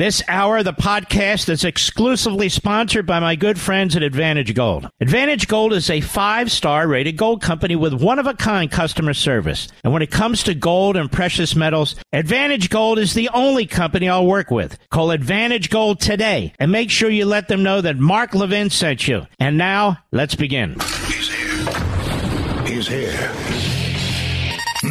This hour, the podcast is exclusively sponsored by my good friends at Advantage Gold. Advantage Gold is a 5-star rated gold company with one-of-a-kind customer service. And when it comes to gold and precious metals, Advantage Gold is the only company I'll work with. Call Advantage Gold today and make sure you let them know that Mark Levin sent you. And now, let's begin. He's here. He's here.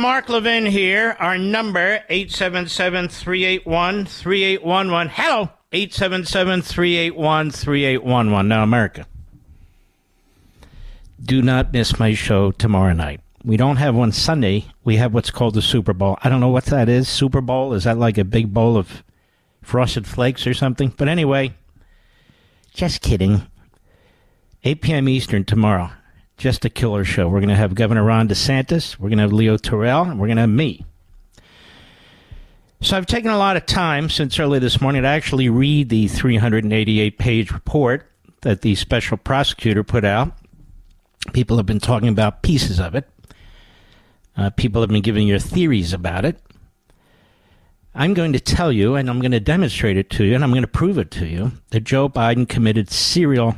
Mark Levin here. Our number, 877-381-3811. Hello, 877-381-3811. Now, America, do not miss my show tomorrow night. We don't have one Sunday. We have what's called the Super Bowl. I don't know what that is. Super Bowl? Is that like a big bowl of frosted flakes or something? But anyway, just kidding. 8 p.m. Eastern tomorrow. Just a killer show. We're going to have Governor Ron DeSantis. We're going to have Leo Terrell. And we're going to have me. So I've taken a lot of time since early this morning to actually read the 388-page report that the special prosecutor put out. People have been talking about pieces of it. People have been giving your theories about it. I'm going to tell you, and I'm going to demonstrate it to you, and I'm going to prove it to you, that Joe Biden committed serial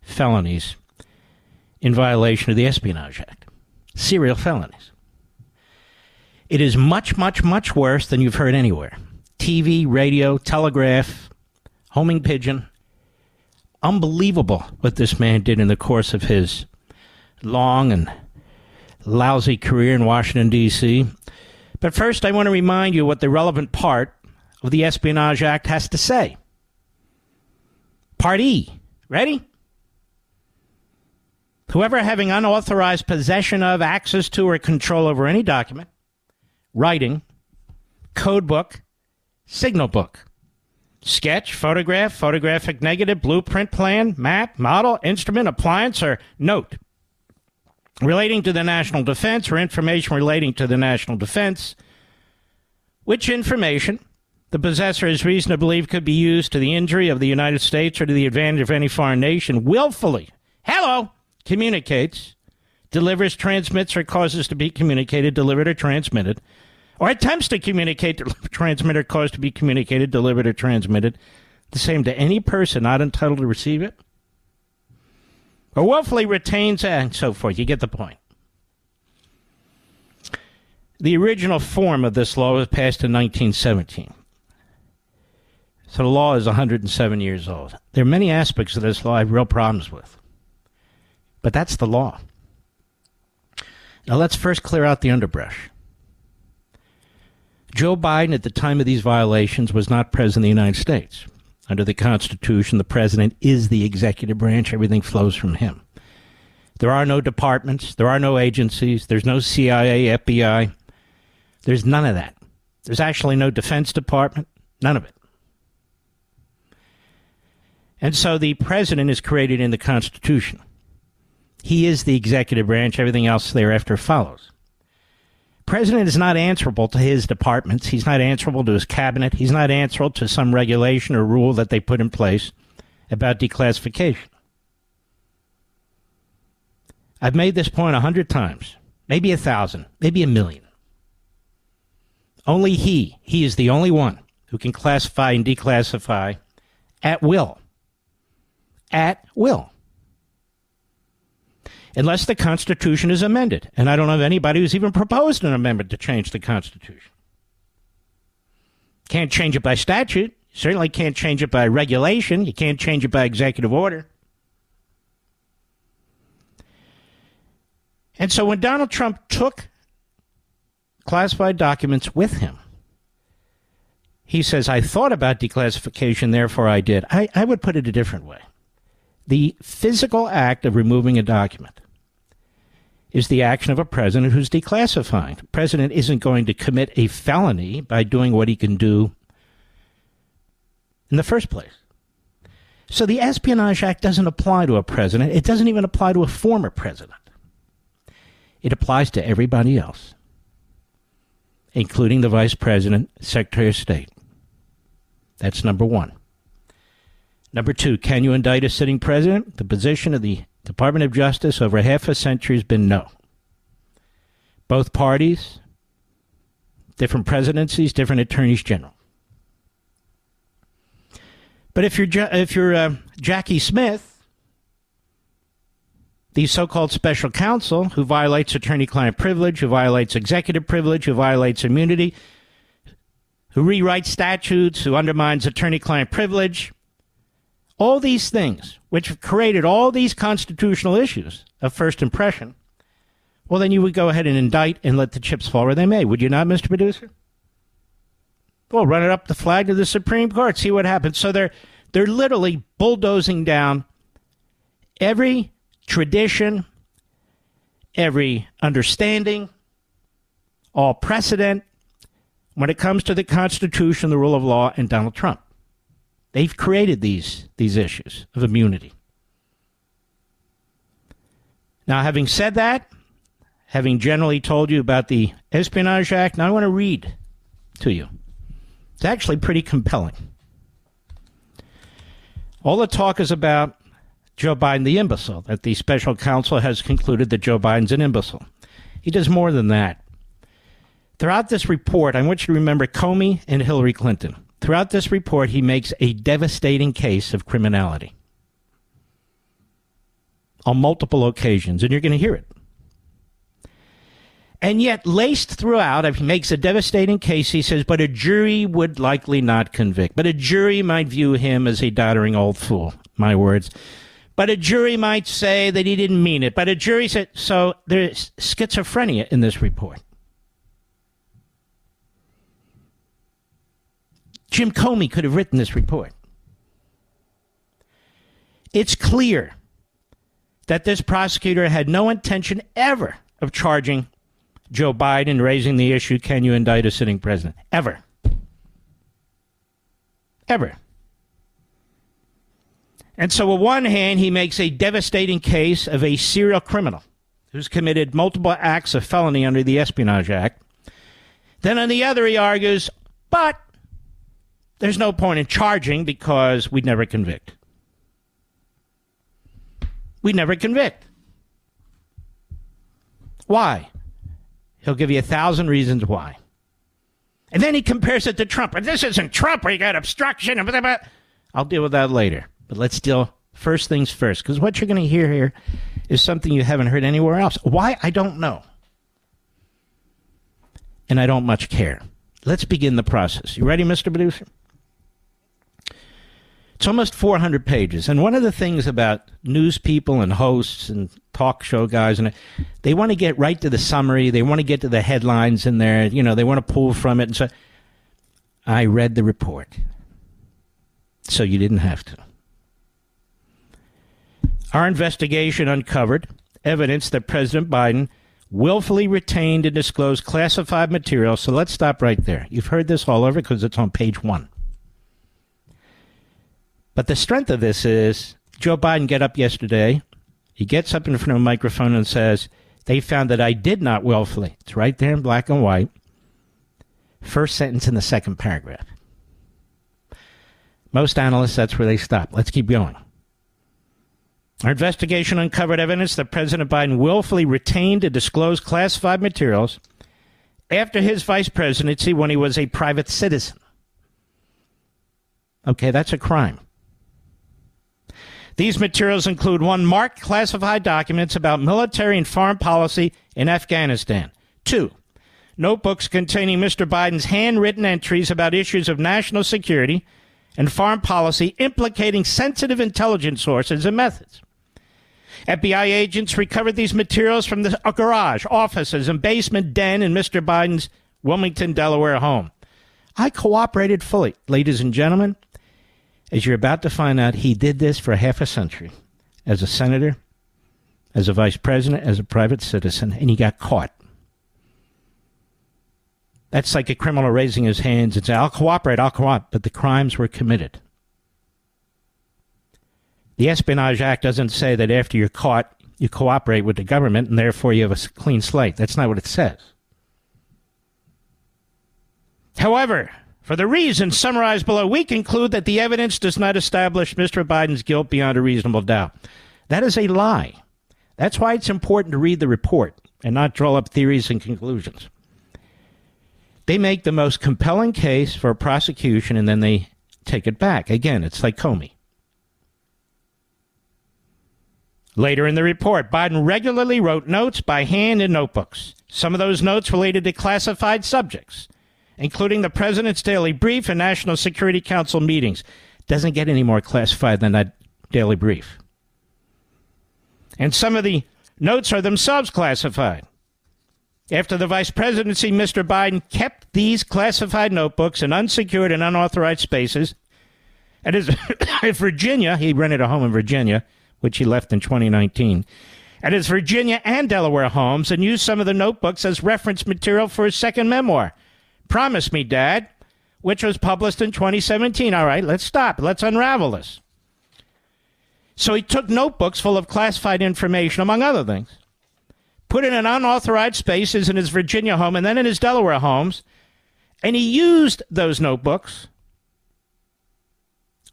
felonies in violation of the Espionage Act. Serial felonies. It is much, much, much worse than you've heard anywhere. TV, radio, telegraph, homing pigeon. Unbelievable what this man did in the course of his long and lousy career in Washington, D.C. But first, I want to remind you what the relevant part of the Espionage Act has to say. Part E. Ready? Whoever having unauthorized possession of, access to, or control over any document, writing, code book, signal book, sketch, photograph, photographic negative, blueprint plan, map, model, instrument, appliance, or note relating to the national defense or information relating to the national defense, which information the possessor has reason to believe could be used to the injury of the United States or to the advantage of any foreign nation, willfully. Hello! Communicates, delivers, transmits, or causes to be communicated, delivered, or transmitted, or attempts to communicate, transmit, or cause to be communicated, delivered, or transmitted, the same to any person not entitled to receive it, or willfully retains, and so forth. You get the point. The original form of this law was passed in 1917. So the law is 107 years old. There are many aspects of this law I have real problems with. But that's the law. Now let's first clear out the underbrush. Joe Biden, at the time of these violations, was not president of the United States. Under the Constitution, the president is the executive branch. Everything flows from him. There are no departments. There are no agencies. There's no CIA, FBI. There's none of that. There's actually no Defense Department. None of it. And so the president is created in the Constitution. He is the executive branch. Everything else thereafter follows. president is not answerable to his departments. He's not answerable to his cabinet. He's not answerable to some regulation or rule that they put in place about declassification. I've made this point 100 times, maybe 1,000, maybe 1,000,000. Only he is the only one who can classify and declassify at will. At will. Unless the Constitution is amended. And I don't know of anybody who's even proposed an amendment to change the Constitution. Can't change it by statute. Certainly can't change it by regulation. You can't change it by executive order. And so when Donald Trump took classified documents with him, he says, I thought about declassification, therefore I did. I would put it a different way. The physical act of removing a document is the action of a president who's declassifying. The president isn't going to commit a felony by doing what he can do in the first place. So the Espionage Act doesn't apply to a president. It doesn't even apply to a former president. It applies to everybody else, including the vice president, secretary of state. That's number one. Number two, can you indict a sitting president? The position of the Department of Justice over half a century has been no. Both parties, different presidencies, different attorneys general. But if you're Jackie Smith, the so-called special counsel who violates attorney-client privilege, who violates executive privilege, who violates immunity, who rewrites statutes, who undermines attorney-client privilege, all these things, which have created all these constitutional issues of first impression, well, then you would go ahead and indict and let the chips fall where they may. Would you not, Mr. Producer? Well, run it up the flag to the Supreme Court, see what happens. So they're literally bulldozing down every tradition, every understanding, all precedent when it comes to the Constitution, the rule of law, and Donald Trump. They've created these issues of immunity. Now, having said that, having generally told you about the Espionage Act, now I want to read to you. It's actually pretty compelling. All the talk is about Joe Biden the imbecile, that the special counsel has concluded that Joe Biden's an imbecile. He does more than that. Throughout this report, I want you to remember Comey and Hillary Clinton. Throughout this report, he makes a devastating case of criminality on multiple occasions, and you're going to hear it. And yet, laced throughout, if he makes a devastating case, he says, but a jury would likely not convict. But a jury might view him as a doddering old fool, my words. But a jury might say that he didn't mean it. But a jury said, so there's schizophrenia in this report. Jim Comey could have written this report. It's clear that this prosecutor had no intention ever of charging Joe Biden, raising the issue, can you indict a sitting president? Ever. Ever. And so on one hand, he makes a devastating case of a serial criminal who's committed multiple acts of felony under the Espionage Act. Then on the other, he argues, but there's no point in charging because we'd never convict. We'd never convict. Why? He'll give you 1,000 reasons why. And then he compares it to Trump. But this isn't Trump, or you got obstruction. And blah, blah. I'll deal with that later. But let's deal first things first. Because what you're going to hear here is something you haven't heard anywhere else. Why? I don't know. And I don't much care. Let's begin the process. You ready, Mr. Producer? It's almost 400 pages. And one of the things about news people and hosts and talk show guys, and they want to get right to the summary. They want to get to the headlines in there. You know, they want to pull from it. And so I read the report. So you didn't have to. Our investigation uncovered evidence that President Biden willfully retained and disclosed classified material. So let's stop right there. You've heard this all over because it's on page 1. But the strength of this is Joe Biden got up yesterday. He gets up in front of a microphone and says, They found that I did not willfully. It's right there in black and white. First sentence in the second paragraph. Most analysts, that's where they stop. Let's keep going. Our investigation uncovered evidence that President Biden willfully retained and disclosed classified materials after his vice presidency when he was a private citizen. Okay, that's a crime. These materials include one, marked classified documents about military and foreign policy in Afghanistan. Two, notebooks containing Mr. Biden's handwritten entries about issues of national security and foreign policy implicating sensitive intelligence sources and methods. FBI agents recovered these materials from the garage, offices, and basement den in Mr. Biden's Wilmington, Delaware home. I cooperated fully. Ladies and gentlemen, as you're about to find out, he did this for half a century as a senator, as a vice president, as a private citizen, and he got caught. That's like a criminal raising his hands and saying, I'll cooperate, but the crimes were committed. The Espionage Act doesn't say that after you're caught, you cooperate with the government, and therefore you have a clean slate. That's not what it says. However, for the reasons summarized below, we conclude that the evidence does not establish Mr. Biden's guilt beyond a reasonable doubt. That is a lie. That's why it's important to read the report and not draw up theories and conclusions. They make the most compelling case for a prosecution, and then they take it back. Again, it's like Comey. Later in the report, Biden regularly wrote notes by hand in notebooks. Some of those notes related to classified subjects, including the President's Daily Brief and National Security Council meetings. Doesn't get any more classified than that Daily Brief. And some of the notes are themselves classified. After the vice presidency, Mr. Biden kept these classified notebooks in unsecured and unauthorized spaces. At his in Virginia, he rented a home in Virginia, which he left in 2019. At his Virginia and Delaware homes, and used some of the notebooks as reference material for his second memoir, Promise Me, Dad, which was published in 2017. All right, let's stop. Let's unravel this. So he took notebooks full of classified information, among other things, put in an unauthorized spaces in his Virginia home and then in his Delaware homes, and he used those notebooks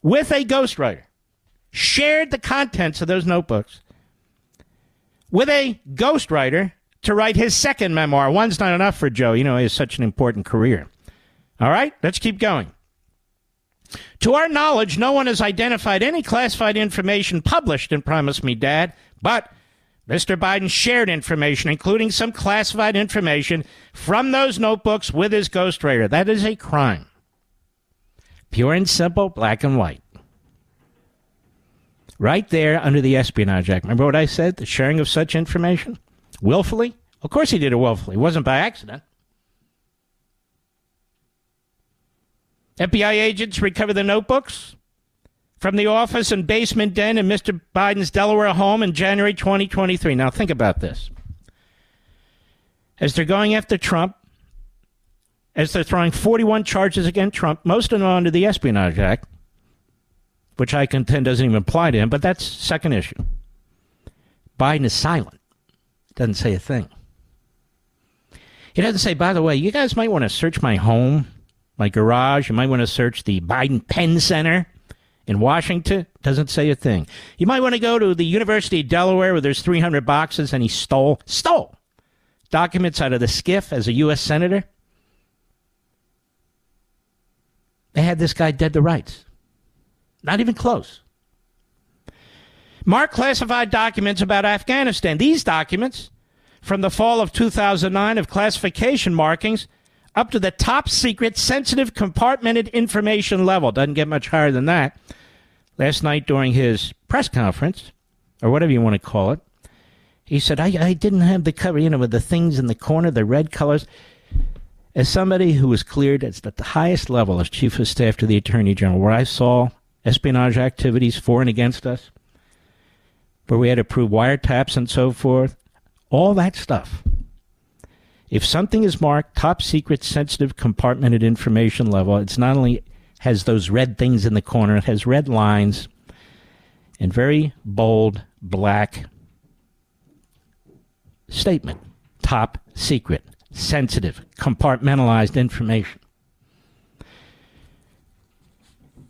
with a ghostwriter, shared the contents of those notebooks with a ghostwriter to write his second memoir. One's not enough for Joe. You know, he has such an important career. All right, let's keep going. To our knowledge, no one has identified any classified information published in Promise Me, Dad, but Mr. Biden shared information, including some classified information from those notebooks with his ghostwriter. That is a crime. Pure and simple, black and white. Right there under the Espionage Act. Remember what I said? The sharing of such information? Willfully? Of course he did it willfully. It wasn't by accident. FBI agents recovered the notebooks from the office and basement den in Mr. Biden's Delaware home in January 2023. Now think about this. As they're going after Trump, as they're throwing 41 charges against Trump, most of them under the Espionage Act, which I contend doesn't even apply to him, but that's second issue. Biden is silent. Doesn't say a thing. He doesn't say, by the way, you guys might want to search my home, my garage. You might want to search the Biden Penn Center in Washington. Doesn't say a thing. You might want to go to the University of Delaware where there's 300 boxes and he stole documents out of the SCIF as a U.S. senator. They had this guy dead to rights. Not even close. Mark classified documents about Afghanistan. These documents from the fall of 2009 have classification markings up to the top secret, sensitive, compartmented information level. Doesn't get much higher than that. Last night during his press conference, or whatever you want to call it, he said, I didn't have the cover, you know, with the things in the corner, the red colors. As somebody who was cleared at the highest level as chief of staff to the attorney general, where I saw espionage activities for and against us, where we had to prove wiretaps and so forth, all that stuff. If something is marked top secret, sensitive, compartmented information level, it's not only has those red things in the corner, it has red lines and very bold black statement. Top secret, sensitive, compartmentalized information.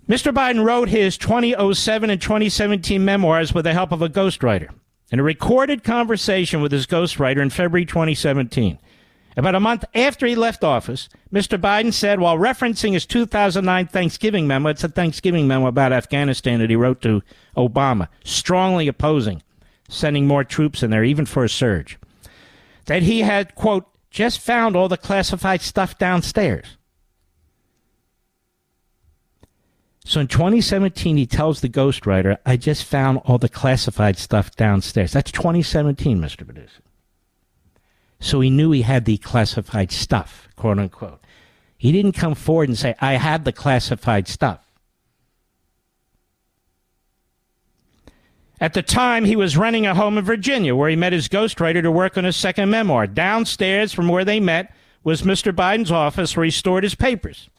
Mr. Biden wrote his 2007 and 2017 memoirs with the help of a ghostwriter in a recorded conversation with his ghostwriter in February 2017. About a month after he left office, Mr. Biden said, while referencing his 2009 Thanksgiving memo, it's a Thanksgiving memo about Afghanistan that he wrote to Obama, strongly opposing sending more troops in there, even for a surge, that he had, quote, just found all the classified stuff downstairs. So in 2017, he tells the ghostwriter, I just found all the classified stuff downstairs. That's 2017, Mr. Producer. So he knew he had the classified stuff, quote unquote. He didn't come forward and say, I had the classified stuff. At the time, he was renting a home in Virginia where he met his ghostwriter to work on his second memoir. Downstairs from where they met was Mr. Biden's office where he stored his papers.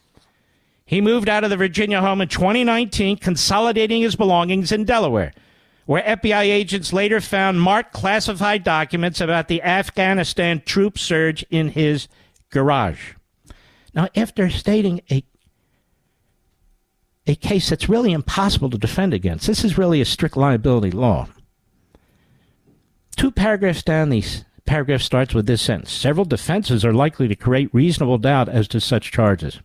He moved out of the Virginia home in 2019, consolidating his belongings in Delaware, where FBI agents later found marked classified documents about the Afghanistan troop surge in his garage. Now, after stating a case that's really impossible to defend against, this is really a strict liability law. Two paragraphs down, the paragraph starts with this sentence. Several defenses are likely to create reasonable doubt as to such charges.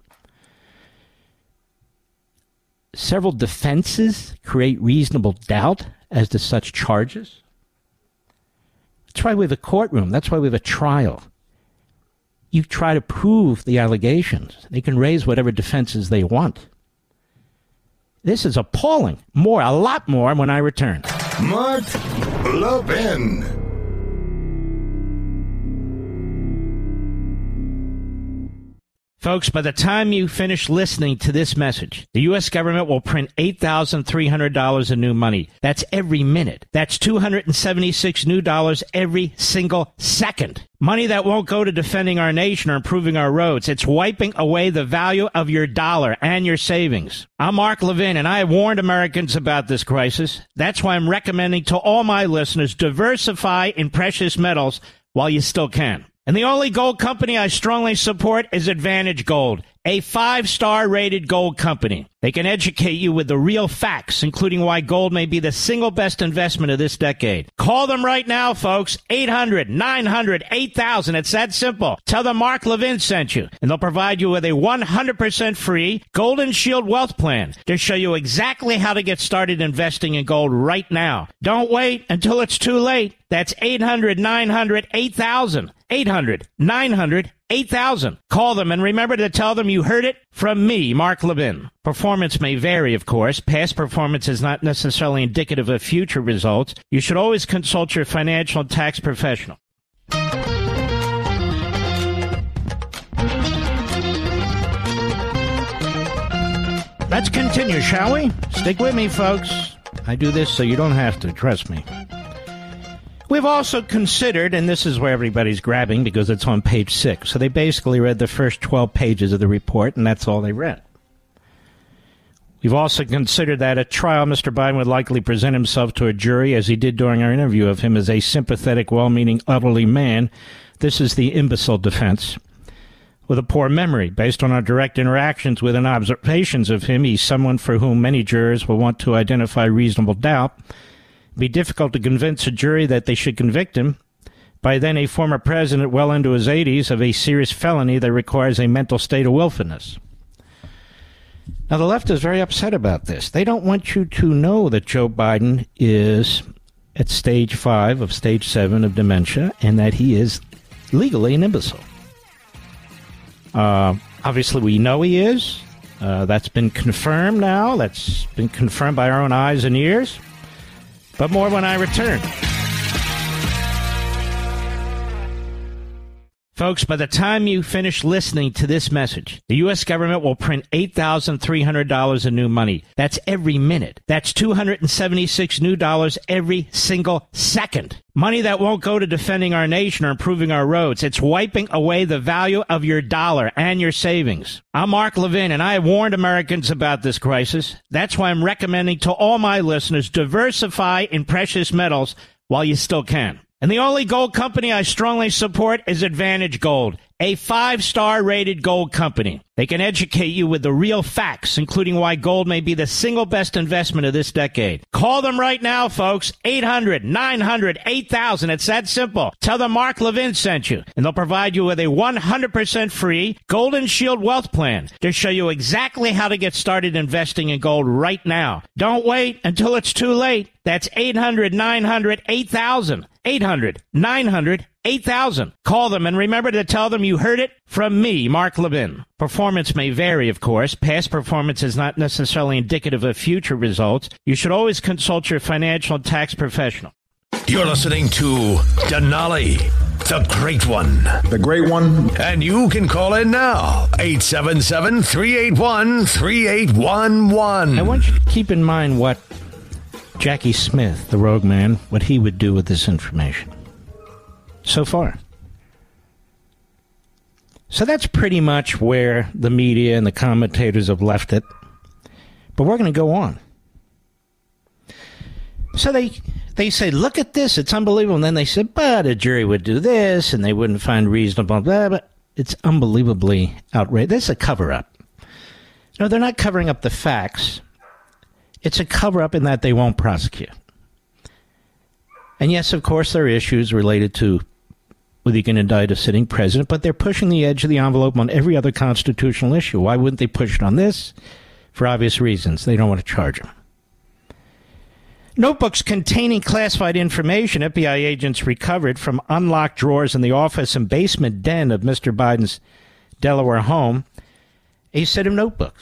Several defenses create reasonable doubt as to such charges? That's why we have a courtroom. That's why we have a trial. You try to prove the allegations. They can raise whatever defenses they want. This is appalling. More, a lot more when I return. Mark Levin. Folks, by the time you finish listening to this message, the U.S. government will print $8,300 in new money. That's every minute. That's $276 new dollars every single second. Money that won't go to defending our nation or improving our roads. It's wiping away the value of your dollar and your savings. I'm Mark Levin, and I have warned Americans about this crisis. That's why I'm recommending to all my listeners diversify in precious metals while you still can. And the only gold company I strongly support is Advantage Gold, a 5-star rated gold company. They can educate you with the real facts, including why gold may be the single best investment of this decade. Call them right now, folks. 800-900-8000. It's that simple. Tell them Mark Levin sent you, and they'll provide you with a 100% free Golden Shield Wealth Plan to show you exactly how to get started investing in gold right now. Don't wait until it's too late. That's 800-900-8000. 800-900-8000. Call them and remember to tell them you heard it from me, Mark Levin. Performance may vary, of course. Past performance is not necessarily indicative of future results. You should always consult your financial and tax professional. Let's continue, shall we? Stick with me, folks. I do this so you don't have to, trust me. We've also considered, and this is where everybody's grabbing because it's on page 6. So they basically read the first 12 pages of the report, and that's all they read. We've also considered that at trial, Mr. Biden would likely present himself to a jury, as he did during our interview of him, as a sympathetic, well-meaning, elderly man. This is the imbecile defense. With a poor memory, based on our direct interactions with and observations of him, he's someone for whom many jurors will want to identify reasonable doubt. Be difficult to convince a jury that they should convict him, by then a former president well into his 80s, of a serious felony that requires a mental state of willfulness. Now, the left is very upset about this. They don't want you to know that Joe Biden is at stage 5 of stage 7 of dementia and that he is legally an imbecile. Obviously, we know he is. That's been confirmed now. That's been confirmed by our own eyes and ears. But more when I return. Folks, by the time you finish listening to this message, the U.S. government will print $8,300 in new money. That's every minute. That's $276 new dollars every single second. Money that won't go to defending our nation or improving our roads. It's wiping away the value of your dollar and your savings. I'm Mark Levin, and I have warned Americans about this crisis. That's why I'm recommending to all my listeners diversify in precious metals while you still can. And the only gold company I strongly support is Advantage Gold, a 5-star rated gold company. They can educate you with the real facts, including why gold may be the single best investment of this decade. Call them right now, folks. 800-900-8000. It's that simple. Tell them Mark Levin sent you, and they'll provide you with a 100% free Golden Shield Wealth Plan to show you exactly how to get started investing in gold right now. Don't wait until it's too late. That's 800-900-8000. 800-900-8000. Call them and remember to tell them you heard it from me, Mark Levin. Performance may vary, of course. Past performance is not necessarily indicative of future results. You should always consult your financial and tax professional. You're listening to Denali, the Great One. The Great One. And you can call in now, 877-381-3811. I want you to keep in mind what Jackie Smith, the rogue man, what he would do with this information so far. So that's pretty much where the media and the commentators have left it. But we're going to go on. So they say, look at this, it's unbelievable. And then they said, but a jury would do this, and they wouldn't find reasonable. Blah, blah. It's unbelievably outrageous. This is a cover-up. No, they're not covering up the facts. It's a cover-up in that they won't prosecute. And yes, of course, there are issues related to whether you can indict a sitting president, but they're pushing the edge of the envelope on every other constitutional issue. Why wouldn't they push it on this? For obvious reasons. They don't want to charge him. Notebooks containing classified information FBI agents recovered from unlocked drawers in the office and basement den of Mr. Biden's Delaware home, a set of notebooks.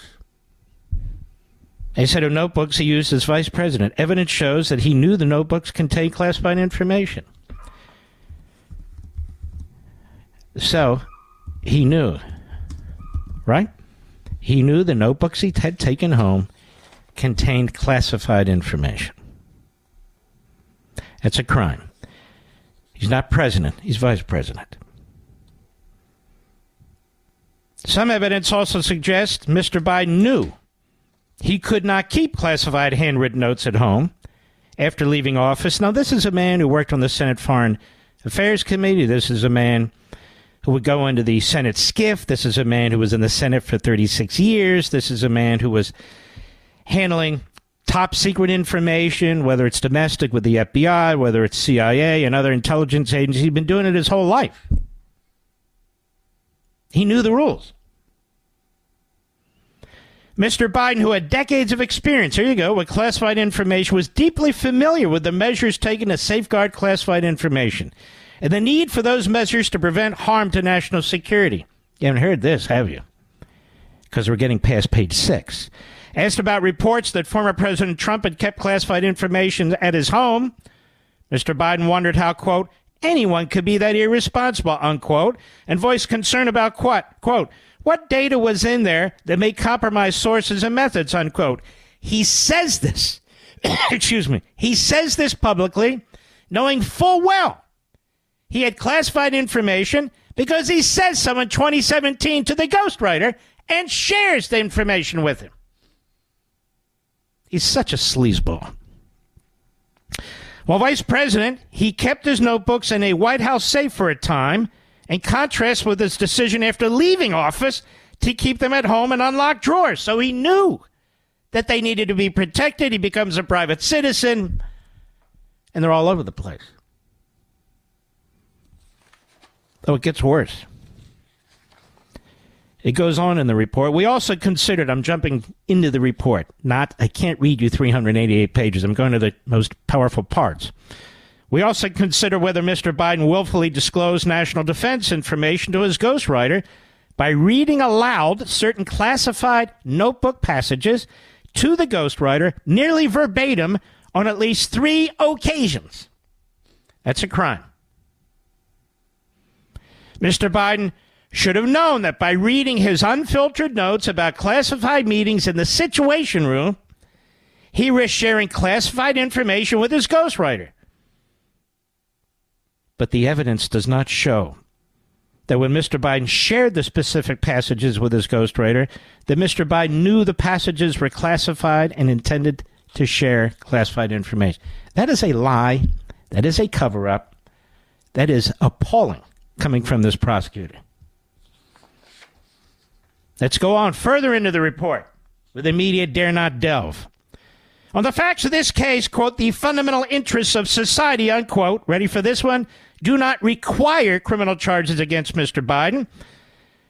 A set of notebooks he used as vice president. Evidence shows that he knew the notebooks contained classified information. So, he knew, right? He knew the notebooks he had taken home contained classified information. That's a crime. He's not president. He's vice president. Some evidence also suggests Mr. Biden knew he could not keep classified handwritten notes at home after leaving office. Now, this is a man who worked on the Senate Foreign Affairs Committee. This is a man who would go into the Senate SCIF. This is a man who was in the Senate for 36 years. This is a man who was handling top secret information, whether it's domestic with the FBI, whether it's CIA and other intelligence agencies. He's been doing it his whole life. He knew the rules. Mr. Biden, who had decades of experience, here you go, with classified information, was deeply familiar with the measures taken to safeguard classified information and the need for those measures to prevent harm to national security. You haven't heard this, have you? Because we're getting past page 6. Asked about reports that former President Trump had kept classified information at his home, Mr. Biden wondered how, quote, anyone could be that irresponsible, unquote, and voiced concern about, quote, what data was in there that may compromise sources and methods, unquote. He says this, excuse me, he says this publicly, knowing full well he had classified information because he says so in 2017 to the ghostwriter and shares the information with him. He's such a sleazeball. While vice president, he kept his notebooks in a White House safe for a time, in contrast with his decision after leaving office to keep them at home and unlock drawers. So he knew that they needed to be protected. He becomes a private citizen, and they're all over the place. Oh, it gets worse. It goes on in the report. We also considered, I'm jumping into the report, I can't read you 388 pages. I'm going to the most powerful parts. We also consider whether Mr. Biden willfully disclosed national defense information to his ghostwriter by reading aloud certain classified notebook passages to the ghostwriter nearly verbatim on at least 3 occasions. That's a crime. Mr. Biden should have known that by reading his unfiltered notes about classified meetings in the Situation Room, he risked sharing classified information with his ghostwriter. But the evidence does not show that when Mr. Biden shared the specific passages with his ghostwriter, that Mr. Biden knew the passages were classified and intended to share classified information. That is a lie. That is a cover-up. That is appalling coming from this prosecutor. Let's go on further into the report, where the media dare not delve. On the facts of this case, quote, the fundamental interests of society, unquote, ready for this one, do not require criminal charges against Mr. Biden.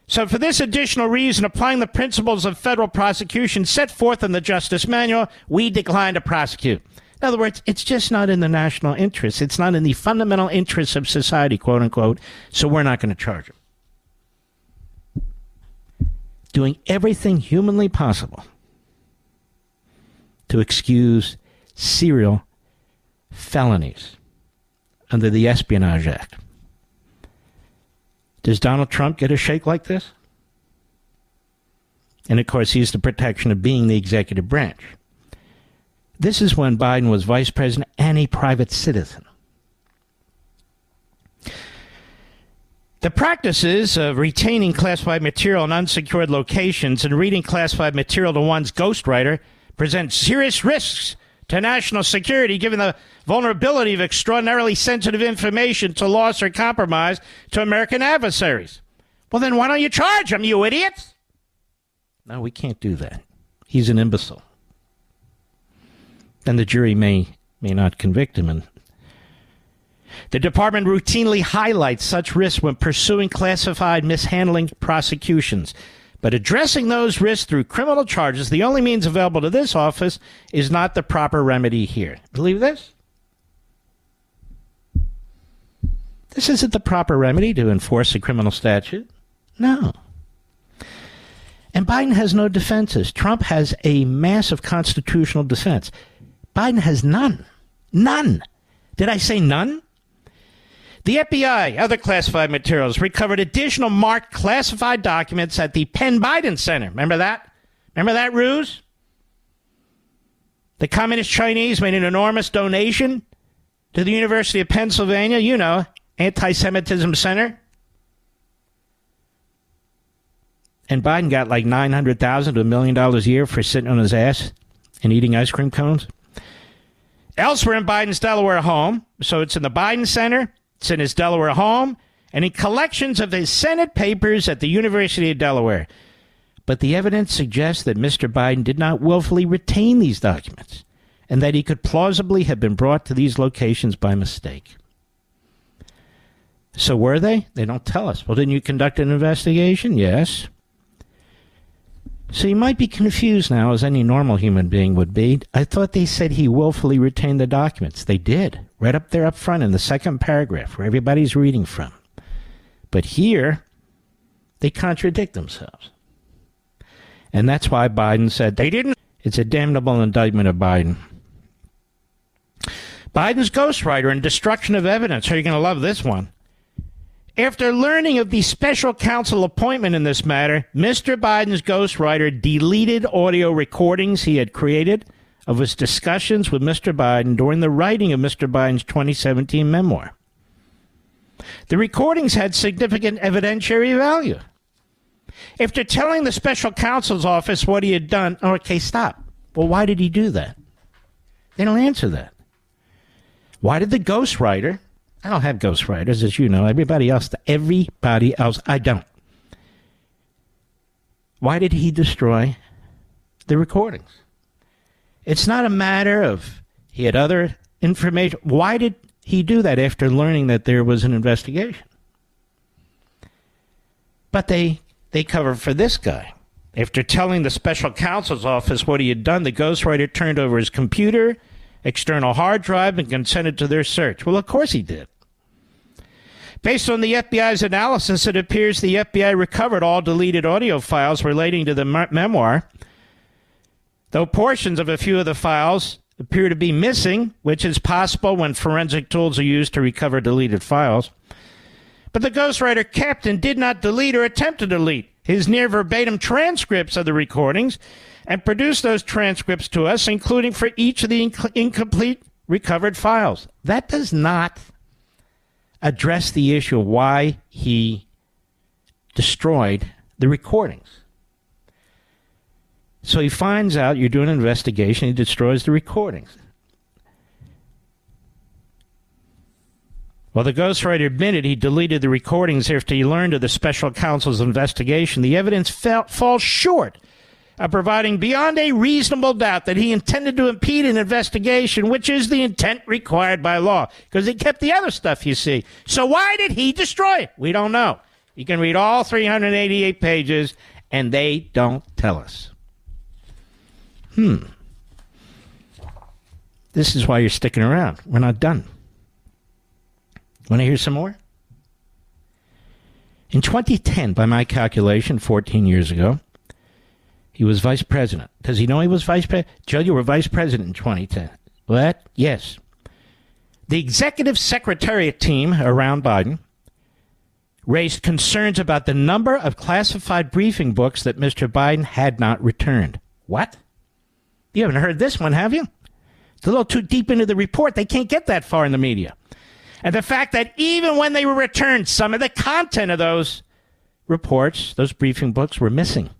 So for this additional reason, applying the principles of federal prosecution set forth in the Justice Manual, we decline to prosecute. In other words, it's just not in the national interest. It's not in the fundamental interests of society, quote unquote, so we're not going to charge him. Doing everything humanly possible to excuse serial felonies under the Espionage Act. Does Donald Trump get a shake like this? And of course, he's the protection of being the executive branch. This is when Biden was vice president and a private citizen. The practices of retaining classified material in unsecured locations and reading classified material to one's ghostwriter present serious risks to national security, given the vulnerability of extraordinarily sensitive information to loss or compromise to American adversaries. Well, then why don't you charge him, you idiots? No, we can't do that. He's an imbecile. Then the jury may not convict him. And the department routinely highlights such risks when pursuing classified mishandling prosecutions. But addressing those risks through criminal charges, the only means available to this office, is not the proper remedy here. Believe this? This isn't the proper remedy to enforce a criminal statute. No. And Biden has no defenses. Trump has a massive constitutional defense. Biden has none. None. Did I say none? The FBI, other classified materials, recovered additional marked classified documents at the Penn Biden Center. Remember that? Remember that ruse? The Communist Chinese made an enormous donation to the University of Pennsylvania, you know, Anti-Semitism Center. And Biden got like $900,000 to $1 million a year for sitting on his ass and eating ice cream cones. Elsewhere in Biden's Delaware home, so it's in the Biden Center, it's in his Delaware home, and in collections of his Senate papers at the University of Delaware. But the evidence suggests that Mr. Biden did not willfully retain these documents, and that he could plausibly have been brought to these locations by mistake. So were they? They don't tell us. Well, didn't you conduct an investigation? Yes. So you might be confused now, as any normal human being would be. I thought they said he willfully retained the documents. They did. Right up there up front in the second paragraph where everybody's reading from. But here, they contradict themselves. And that's why Biden said they didn't. It's a damnable indictment of Biden. Biden's ghostwriter and destruction of evidence. Are you going to love this one? After learning of the special counsel appointment in this matter, Mr. Biden's ghostwriter deleted audio recordings he had created of his discussions with Mr. Biden during the writing of Mr. Biden's 2017 memoir. The recordings had significant evidentiary value. After telling the special counsel's office what he had done, okay, stop. Well, why did he do that? They don't answer that. Why did the ghostwriter, I don't have ghostwriters, as you know, everybody else, I don't. Why did he destroy the recordings? It's not a matter of he had other information. Why did he do that after learning that there was an investigation? But they covered for this guy. After telling the special counsel's office what he had done, the ghostwriter turned over his computer, external hard drive, and consented to their search. Well, of course he did. Based on the FBI's analysis, it appears the FBI recovered all deleted audio files relating to the memoir, though portions of a few of the files appear to be missing, which is possible when forensic tools are used to recover deleted files. But the ghostwriter kept and did not delete or attempt to delete his near verbatim transcripts of the recordings and produced those transcripts to us, including for each of the incomplete recovered files. That does not address the issue of why he destroyed the recordings. So he finds out you're doing an investigation. He destroys the recordings. Well, the ghostwriter admitted he deleted the recordings after he learned of the special counsel's investigation. The evidence falls short of providing beyond a reasonable doubt that he intended to impede an investigation, which is the intent required by law, because he kept the other stuff, you see. So why did he destroy it? We don't know. You can read all 388 pages, and they don't tell us. This is why you're sticking around. We're not done. Want to hear some more? In 2010, by my calculation, 14 years ago, he was vice president. Does he know he was vice president? Joe, you were vice president in 2010. What? Yes. The executive secretariat team around Biden raised concerns about the number of classified briefing books that Mr. Biden had not returned. What? You haven't heard this one, have you? It's a little too deep into the report. They can't get that far in the media. And the fact that even when they were returned, some of the content of those reports, those briefing books, were missing.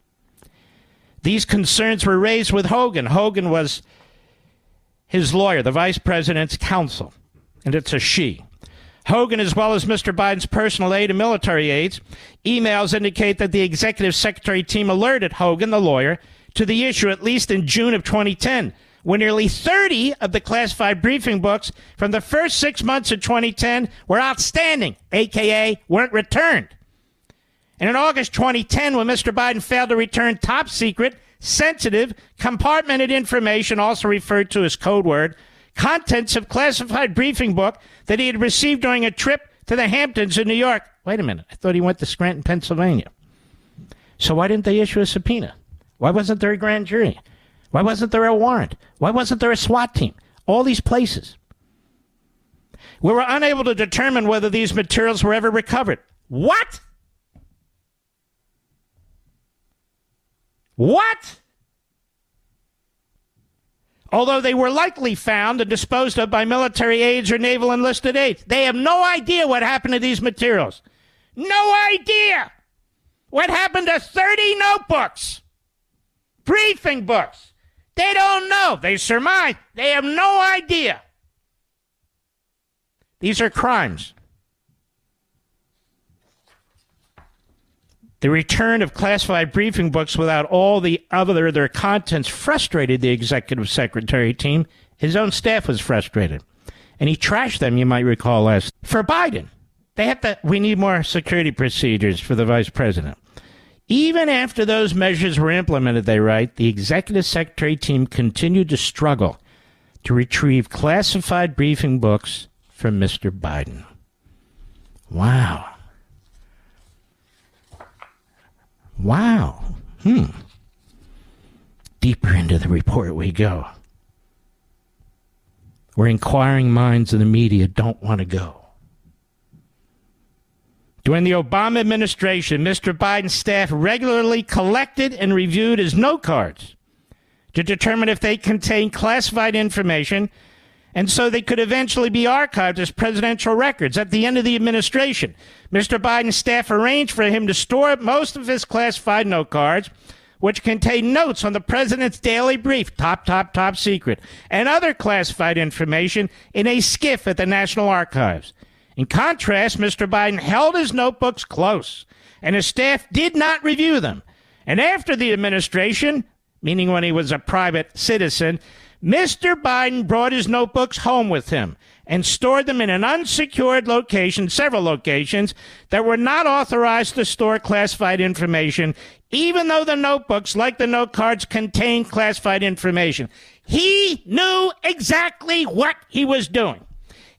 These concerns were raised with Hogan. Hogan was his lawyer, the vice president's counsel, and it's a she. Hogan, as well as Mr. Biden's personal aide and military aides, emails indicate that the executive secretary team alerted Hogan, the lawyer, to the issue at least in June of 2010, when nearly 30 of the classified briefing books from the first 6 months of 2010 were outstanding, a.k.a. weren't returned. And in August 2010, when Mr. Biden failed to return top secret, sensitive, compartmented information, also referred to as code word, contents of classified briefing book that he had received during a trip to the Hamptons in New York. Wait a minute. I thought he went to Scranton, Pennsylvania. So why didn't they issue a subpoena? Why wasn't there a grand jury? Why wasn't there a warrant? Why wasn't there a SWAT team? All these places. We were unable to determine whether these materials were ever recovered. What? What? Although they were likely found and disposed of by military aides or naval enlisted aides. They have no idea what happened to these materials. No idea what happened to 30 notebooks, briefing books. They don't know. They surmise. They have no idea. These are crimes. The return of classified briefing books without all the other their contents frustrated the executive secretary team. His own staff was frustrated. And he trashed them, you might recall, last. For Biden, we need more security procedures for the vice president. Even after those measures were implemented, they write, the executive secretary team continued to struggle to retrieve classified briefing books from Mr. Biden. Wow. Wow. Deeper into the report we go, where inquiring minds in the media don't want to go. During the Obama administration, Mr. Biden's staff regularly collected and reviewed his note cards to determine if they contained classified information, and so they could eventually be archived as presidential records. At the end of the administration, Mr. Biden's staff arranged for him to store most of his classified note cards, which contained notes on the President's Daily Brief, top secret, and other classified information in a SCIF at the National Archives. In contrast, Mr. Biden held his notebooks close, and his staff did not review them. And after the administration, meaning when he was a private citizen, Mr. Biden brought his notebooks home with him and stored them in an unsecured location, several locations, that were not authorized to store classified information, even though the notebooks, like the note cards, contained classified information. He knew exactly what he was doing.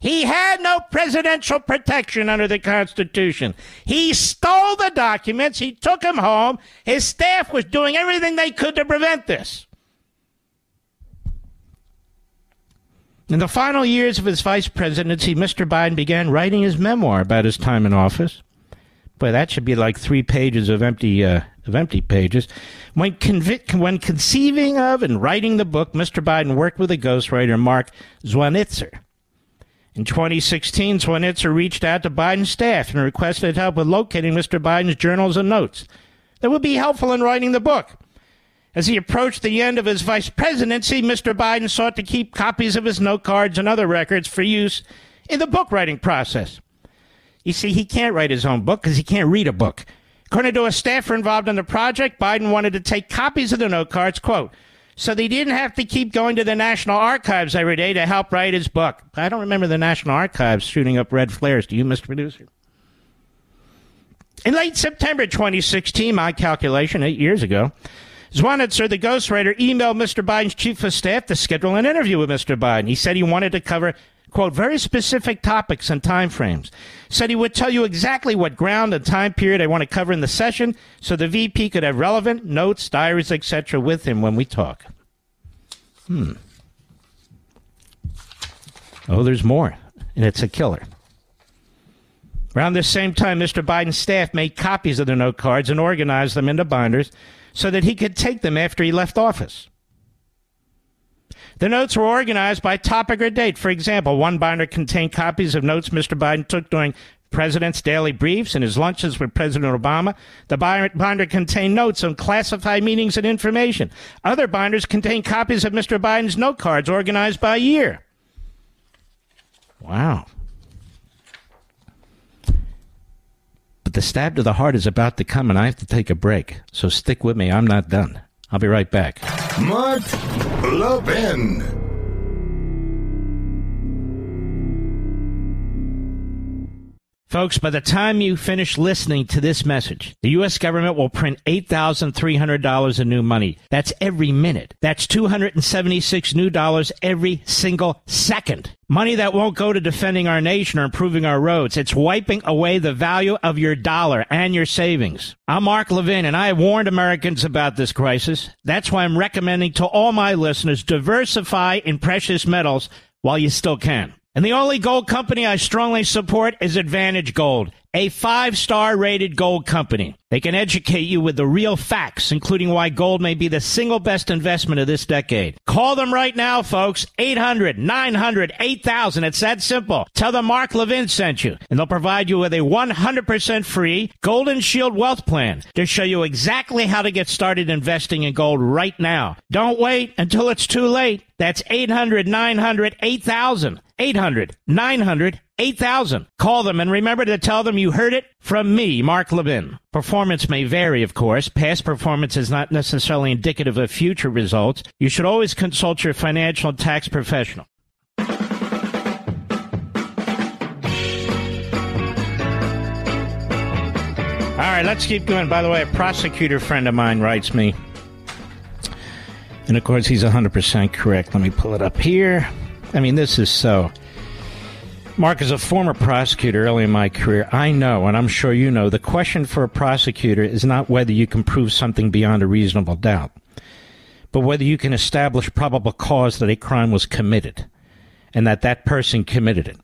He had no presidential protection under the Constitution. He stole the documents. He took them home. His staff was doing everything they could to prevent this. In the final years of his vice presidency, Mr. Biden began writing his memoir about his time in office. Boy, that should be like 3 pages of empty pages. When conceiving of and writing the book, Mr. Biden worked with a ghostwriter, Mark Zwonitzer. In 2016, Zwonitzer reached out to Biden's staff and requested help with locating Mr. Biden's journals and notes that would be helpful in writing the book. As he approached the end of his vice presidency, Mr. Biden sought to keep copies of his note cards and other records for use in the book writing process. You see, he can't write his own book because he can't read a book. According to a staffer involved in the project, Biden wanted to take copies of the note cards, quote, so they didn't have to keep going to the National Archives every day to help write his book. I don't remember the National Archives shooting up red flares. Do you, Mr. Producer? In late September 2016, my calculation, 8 years ago, Zwonitzer, the ghostwriter, emailed Mr. Biden's chief of staff to schedule an interview with Mr. Biden. He said he wanted to cover, quote, very specific topics and timeframes. Said he would tell you exactly what ground and time period I want to cover in the session so the VP could have relevant notes, diaries, etc. with him when we talk. Oh, there's more, and it's a killer. Around this same time, Mr. Biden's staff made copies of the note cards and organized them into binders so that he could take them after he left office. The notes were organized by topic or date. For example, one binder contained copies of notes Mr. Biden took during President's Daily Briefs and his lunches with President Obama. The binder contained notes on classified meetings and information. Other binders contained copies of Mr. Biden's note cards organized by year. Wow. But the stab to the heart is about to come, and I have to take a break. So stick with me. I'm not done. I'll be right back. Mark Levin. Folks, by the time you finish listening to this message, the U.S. government will print $8,300 in new money. That's every minute. That's $276 new dollars every single second. Money that won't go to defending our nation or improving our roads. It's wiping away the value of your dollar and your savings. I'm Mark Levin, and I have warned Americans about this crisis. That's why I'm recommending to all my listeners diversify in precious metals while you still can. And the only gold company I strongly support is Advantage Gold, a 5-star rated gold company. They can educate you with the real facts, including why gold may be the single best investment of this decade. Call them right now, folks. 800-900-8000. It's that simple. Tell them Mark Levin sent you, and they'll provide you with a 100% free Golden Shield Wealth Plan to show you exactly how to get started investing in gold right now. Don't wait until it's too late. That's 800-900-8000. 800-900-8000. Call them and remember to tell them you heard it from me, Mark Levin. Performance may vary, of course. Past performance is not necessarily indicative of future results. You should always consult your financial and tax professional. All right, let's keep going. By the way, a prosecutor friend of mine writes me. And, of course, he's 100% correct. Let me pull it up here. I mean, this is so... Mark, as a former prosecutor early in my career, I know, and I'm sure you know, the question for a prosecutor is not whether you can prove something beyond a reasonable doubt, but whether you can establish probable cause that a crime was committed and that that person committed it.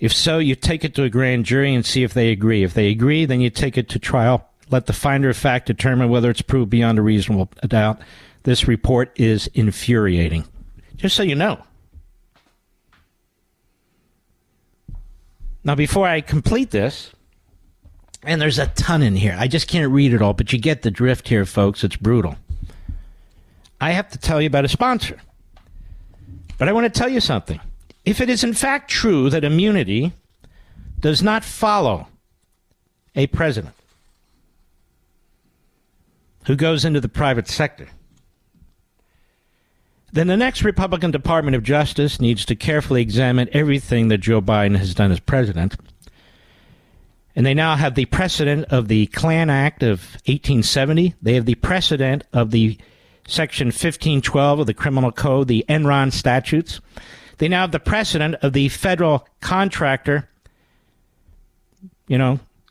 If so, you take it to a grand jury and see if they agree. If they agree, then you take it to trial. Let the finder of fact determine whether it's proved beyond a reasonable doubt. This report is infuriating. Just so you know. Now, before I complete this, and there's a ton in here. I just can't read it all, but you get the drift here, folks. It's brutal. I have to tell you about a sponsor. But I want to tell you something. If it is in fact true that immunity does not follow a president who goes into the private sector, then the next Republican Department of Justice needs to carefully examine everything that Joe Biden has done as president. And they now have the precedent of the Klan Act of 1870. They have the precedent of the Section 1512 of the Criminal Code, the Enron statutes. They now have the precedent of the federal contractor,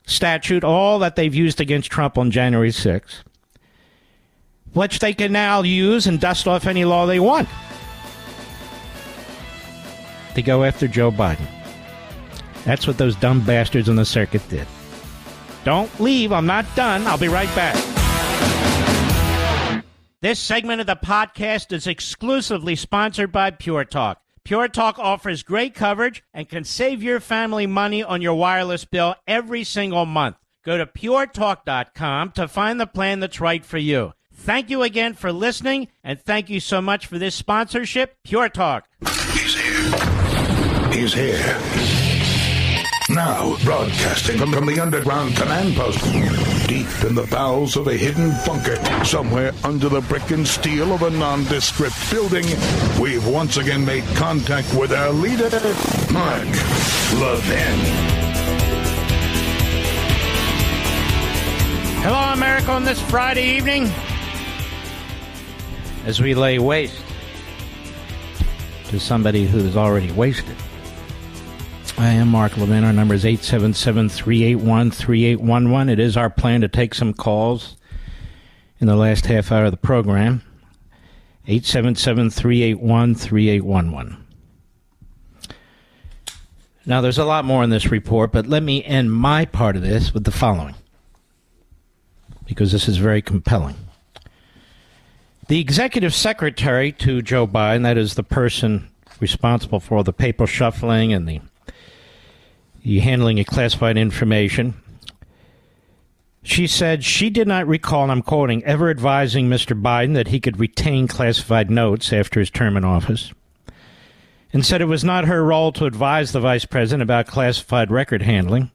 statute, all that they've used against Trump on January 6th. Which they can now use and dust off any law they want to go after Joe Biden. That's what those dumb bastards in the circuit did. Don't leave. I'm not done. I'll be right back. This segment of the podcast is exclusively sponsored by Pure Talk. Pure Talk offers great coverage and can save your family money on your wireless bill every single month. Go to puretalk.com to find the plan that's right for you. Thank you again for listening, and thank you so much for this sponsorship. Pure Talk. He's here. is here. Now, broadcasting from the underground command post, deep in the bowels of a hidden bunker, somewhere under the brick and steel of a nondescript building, we've once again made contact with our leader, Mark Levin. Hello, America, on this Friday evening, as we lay waste to somebody who's already wasted. I am Mark Levin. Our number is 877-381-3811. It is our plan to take some calls in the last half hour of the program. 877-381-3811. Now, there's a lot more in this report, but let me end my part of this with the following, because this is very compelling. The executive secretary to Joe Biden, that is the person responsible for all the paper shuffling and the handling of classified information, she said she did not recall, and I'm quoting, ever advising Mr. Biden that he could retain classified notes after his term in office, and said it was not her role to advise the vice president about classified record handling,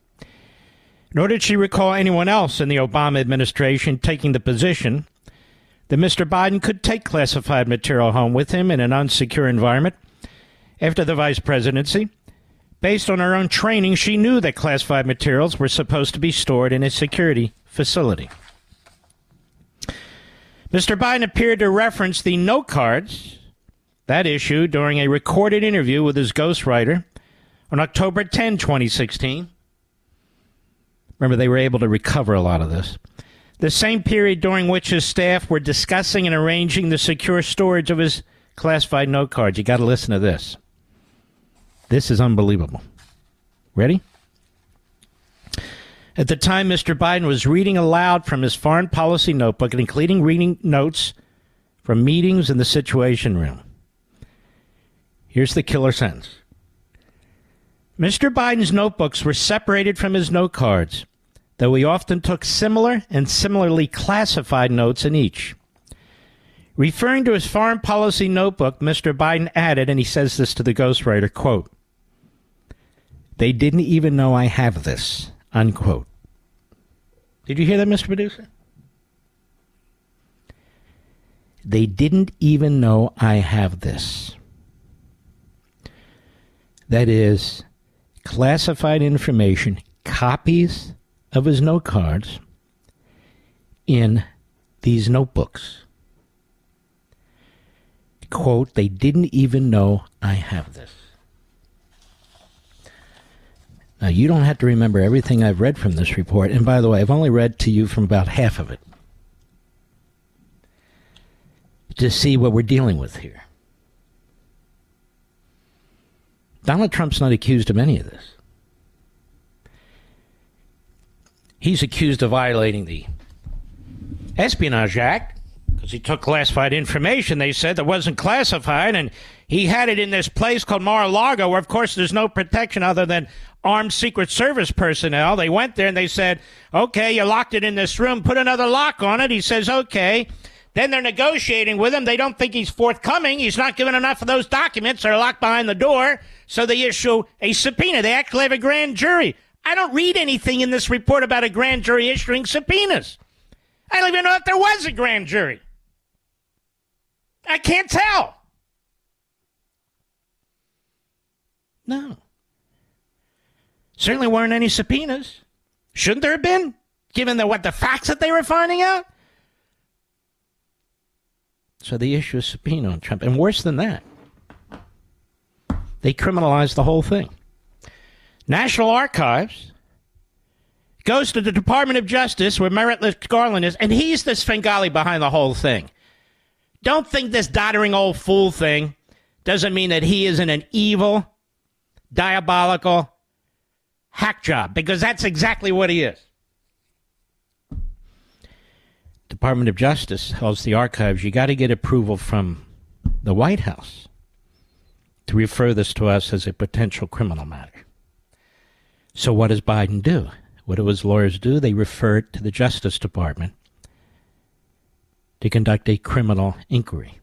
nor did she recall anyone else in the Obama administration taking the position that Mr. Biden could take classified material home with him in an unsecure environment after the vice presidency. Based on her own training, she knew that classified materials were supposed to be stored in a security facility. Mr. Biden appeared to reference the note cards that issue during a recorded interview with his ghostwriter on October 10, 2016. Remember, they were able to recover a lot of this. The same period during which his staff were discussing and arranging the secure storage of his classified note cards. You got to listen to this. This is unbelievable. Ready? At the time, Mr. Biden was reading aloud from his foreign policy notebook, including reading notes from meetings in the Situation Room. Here's the killer sentence. Mr. Biden's notebooks were separated from his note cards, though he often took similar and similarly classified notes in each. Referring to his foreign policy notebook, Mr. Biden added, and he says this to the ghostwriter, quote, they didn't even know I have this, unquote. Did you hear that, Mr. Producer? They didn't even know I have this. That is, classified information, copies of his note cards in these notebooks. Quote, they didn't even know I have this. Now, you don't have to remember everything I've read from this report. And by the way, I've only read to you from about half of it to see what we're dealing with here. Donald Trump's not accused of any of this. He's accused of violating the Espionage Act because he took classified information, they said, that wasn't classified, and he had it in this place called Mar-a-Lago where, of course, there's no protection other than armed Secret Service personnel. They went there and they said, okay, you locked it in this room, put another lock on it. He says, okay. Then they're negotiating with him. They don't think he's forthcoming. He's not given enough of those documents. They're locked behind the door. So they issue a subpoena. They actually have a grand jury. I don't read anything in this report about a grand jury issuing subpoenas. I don't even know if there was a grand jury. I can't tell. No. Certainly weren't any subpoenas. Shouldn't there have been, given the facts that they were finding out? So they issue a subpoena on Trump. And worse than that, they criminalize the whole thing. National Archives goes to the Department of Justice where Merrick Garland is, and he's the Svengali behind the whole thing. Don't think this doddering old fool thing doesn't mean that he isn't an evil, diabolical hack job, because that's exactly what he is. Department of Justice holds the archives. You got to get approval from the White House to refer this to us as a potential criminal matter. So what does Biden do? What do his lawyers do? They refer it to the Justice Department to conduct a criminal inquiry.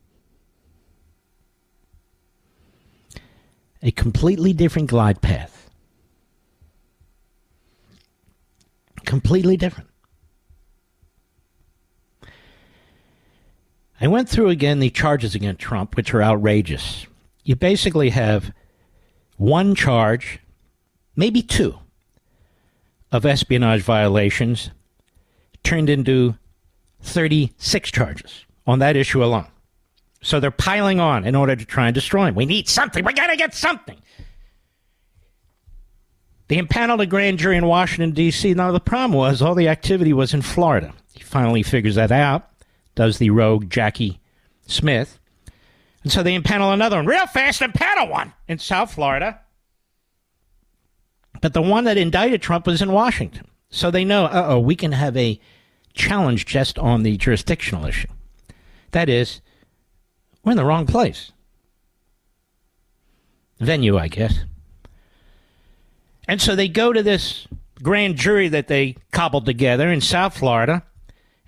a completely different glide path. Completely different. I went through again the charges against Trump, which are outrageous. You basically have one charge, maybe two, of espionage violations turned into 36 charges on that issue alone. So they're piling on in order to try and destroy him. We need something. We got to get something. They impaneled a grand jury in Washington, D.C. Now, the problem was all the activity was in Florida. He finally figures that out, does the rogue Jackie Smith. And so they impanel another one. Real fast, impanel one in South Florida. But the one that indicted Trump was in Washington. So they know, we can have a challenge just on the jurisdictional issue. That is, we're in the wrong place. Venue, I guess. And so they go to this grand jury that they cobbled together in South Florida,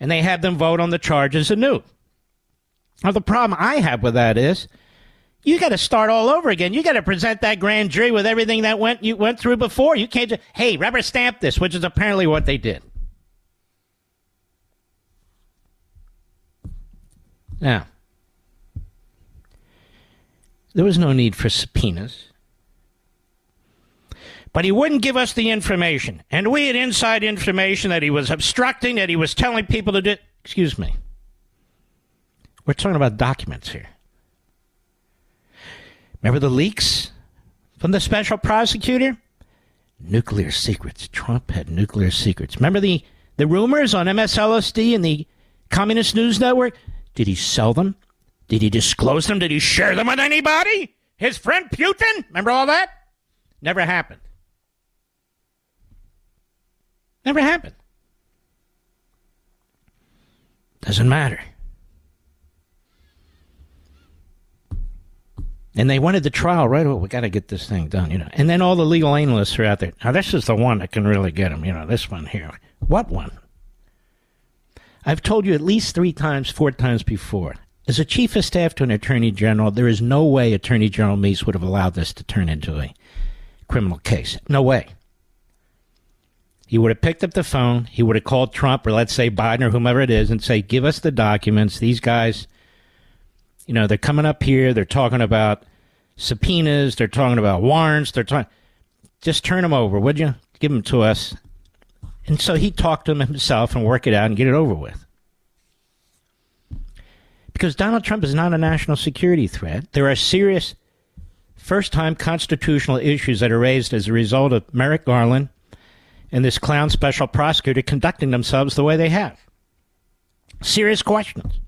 and they have them vote on the charges anew. Now, the problem I have with that is, you got to start all over again. You got to present that grand jury with everything that you went through before. You can't just, hey, rubber stamp this, which is apparently what they did. Now, there was no need for subpoenas. But he wouldn't give us the information. And we had inside information that he was obstructing, that he was telling people to do. Excuse me. We're talking about documents here. Remember the leaks from the special prosecutor? Nuclear secrets. Trump had nuclear secrets. Remember the rumors on MSLSD and the Communist News Network? Did he sell them? Did he disclose them? Did he share them with anybody? His friend Putin? Remember all that? Never happened. Never happened. Doesn't matter. And they wanted the trial right away. We got to get this thing done, you know. And then all the legal analysts are out there. Now, this is the one that can really get them, you know, this one here. What one? I've told you at least 3 times, 4 times before. As a chief of staff to an attorney general, there is no way Attorney General Meese would have allowed this to turn into a criminal case. No way. He would have picked up the phone. He would have called Trump or let's say Biden or whomever it is and say, give us the documents. These guys, you know, they're coming up here. They're talking about subpoenas. They're talking about warrants. They're talking. Just turn them over, would you? Give them to us. And so he talked to him himself and work it out and get it over with. Because Donald Trump is not a national security threat. There are serious first-time constitutional issues that are raised as a result of Merrick Garland and this clown special prosecutor conducting themselves the way they have. Serious questions.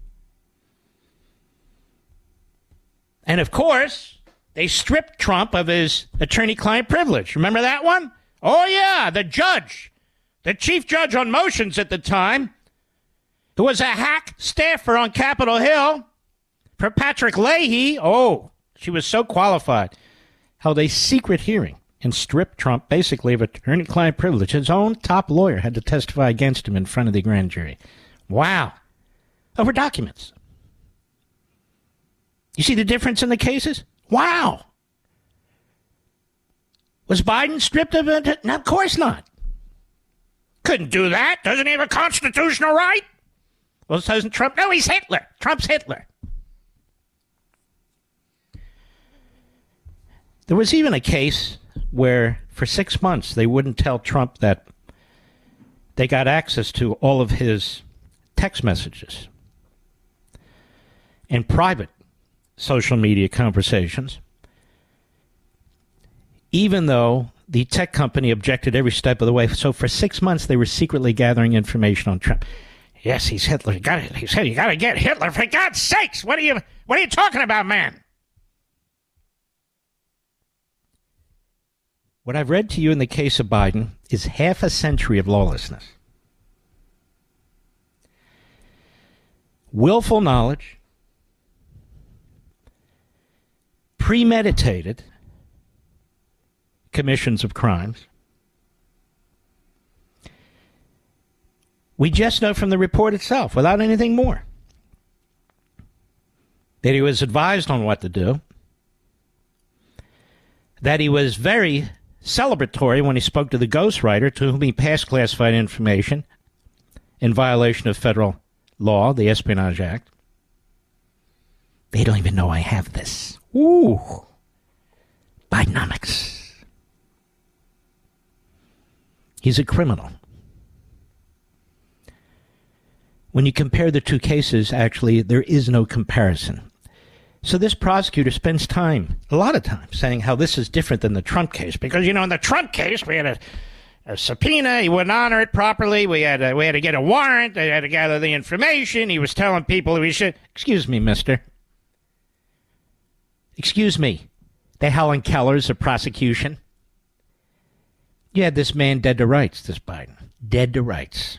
And, of course, they stripped Trump of his attorney-client privilege. Remember that one? Oh, yeah, the judge. The chief judge on motions at the time, who was a hack staffer on Capitol Hill for Patrick Leahy. Oh, she was so qualified. Held a secret hearing and stripped Trump basically of attorney-client privilege. His own top lawyer had to testify against him in front of the grand jury. Wow. Over documents. You see the difference in the cases? Wow. Was Biden stripped of it? No, of course not. Couldn't do that. Doesn't he have a constitutional right? Well, doesn't Trump? No, he's Hitler. Trump's Hitler. There was even a case where for 6 months they wouldn't tell Trump that they got access to all of his text messages and private social media conversations, even though the tech company objected every step of the way. So for 6 months, they were secretly gathering information on Trump. Yes, he's Hitler. You got it. He said, you got to get Hitler. For God's sakes, what are you talking about, man? What I've read to you in the case of Biden is half a century of lawlessness. Willful knowledge, premeditated commissions of crimes. We just know from the report itself, without anything more, that he was advised on what to do, that he was very celebratory when he spoke to the ghostwriter to whom he passed classified information in violation of federal law, the Espionage Act. They don't even know I have this. Ooh. Bidenomics. He's a criminal. When you compare the two cases, actually, there is no comparison. So this prosecutor spends time, a lot of time, saying how this is different than the Trump case. Because, you know, in the Trump case, we had a subpoena. He wouldn't honor it properly. We had to get a warrant. They had to gather the information. He was telling people we should. Excuse me, mister. Excuse me. The Helen Kellers of prosecution. You had this man dead to rights, this Biden. Dead to rights.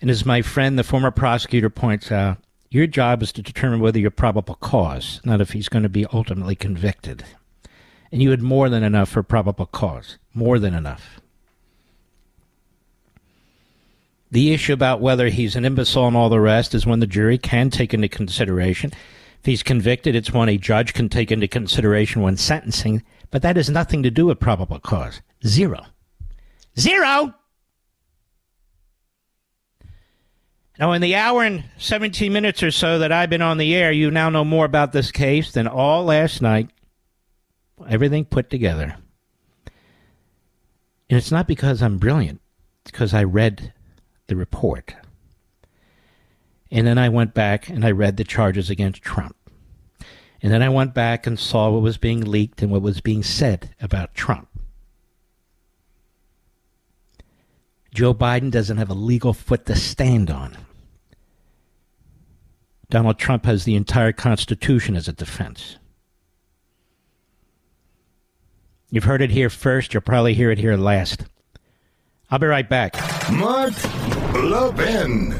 And as my friend, the former prosecutor, points out, your job is to determine whether you're probable cause, not if he's going to be ultimately convicted. And you had more than enough for probable cause. More than enough. The issue about whether he's an imbecile and all the rest is one the jury can take into consideration. If he's convicted, it's one a judge can take into consideration when sentencing. But that has nothing to do with probable cause. Zero. Zero! Now, in the hour and 17 minutes or so that I've been on the air, you now know more about this case than all last night. Everything put together. And it's not because I'm brilliant. It's because I read the report. And then I went back and I read the charges against Trump. And then I went back and saw what was being leaked and what was being said about Trump. Joe Biden doesn't have a legal foot to stand on. Donald Trump has the entire Constitution as a defense. You've heard it here first. You'll probably hear it here last. I'll be right back. Mark Levin.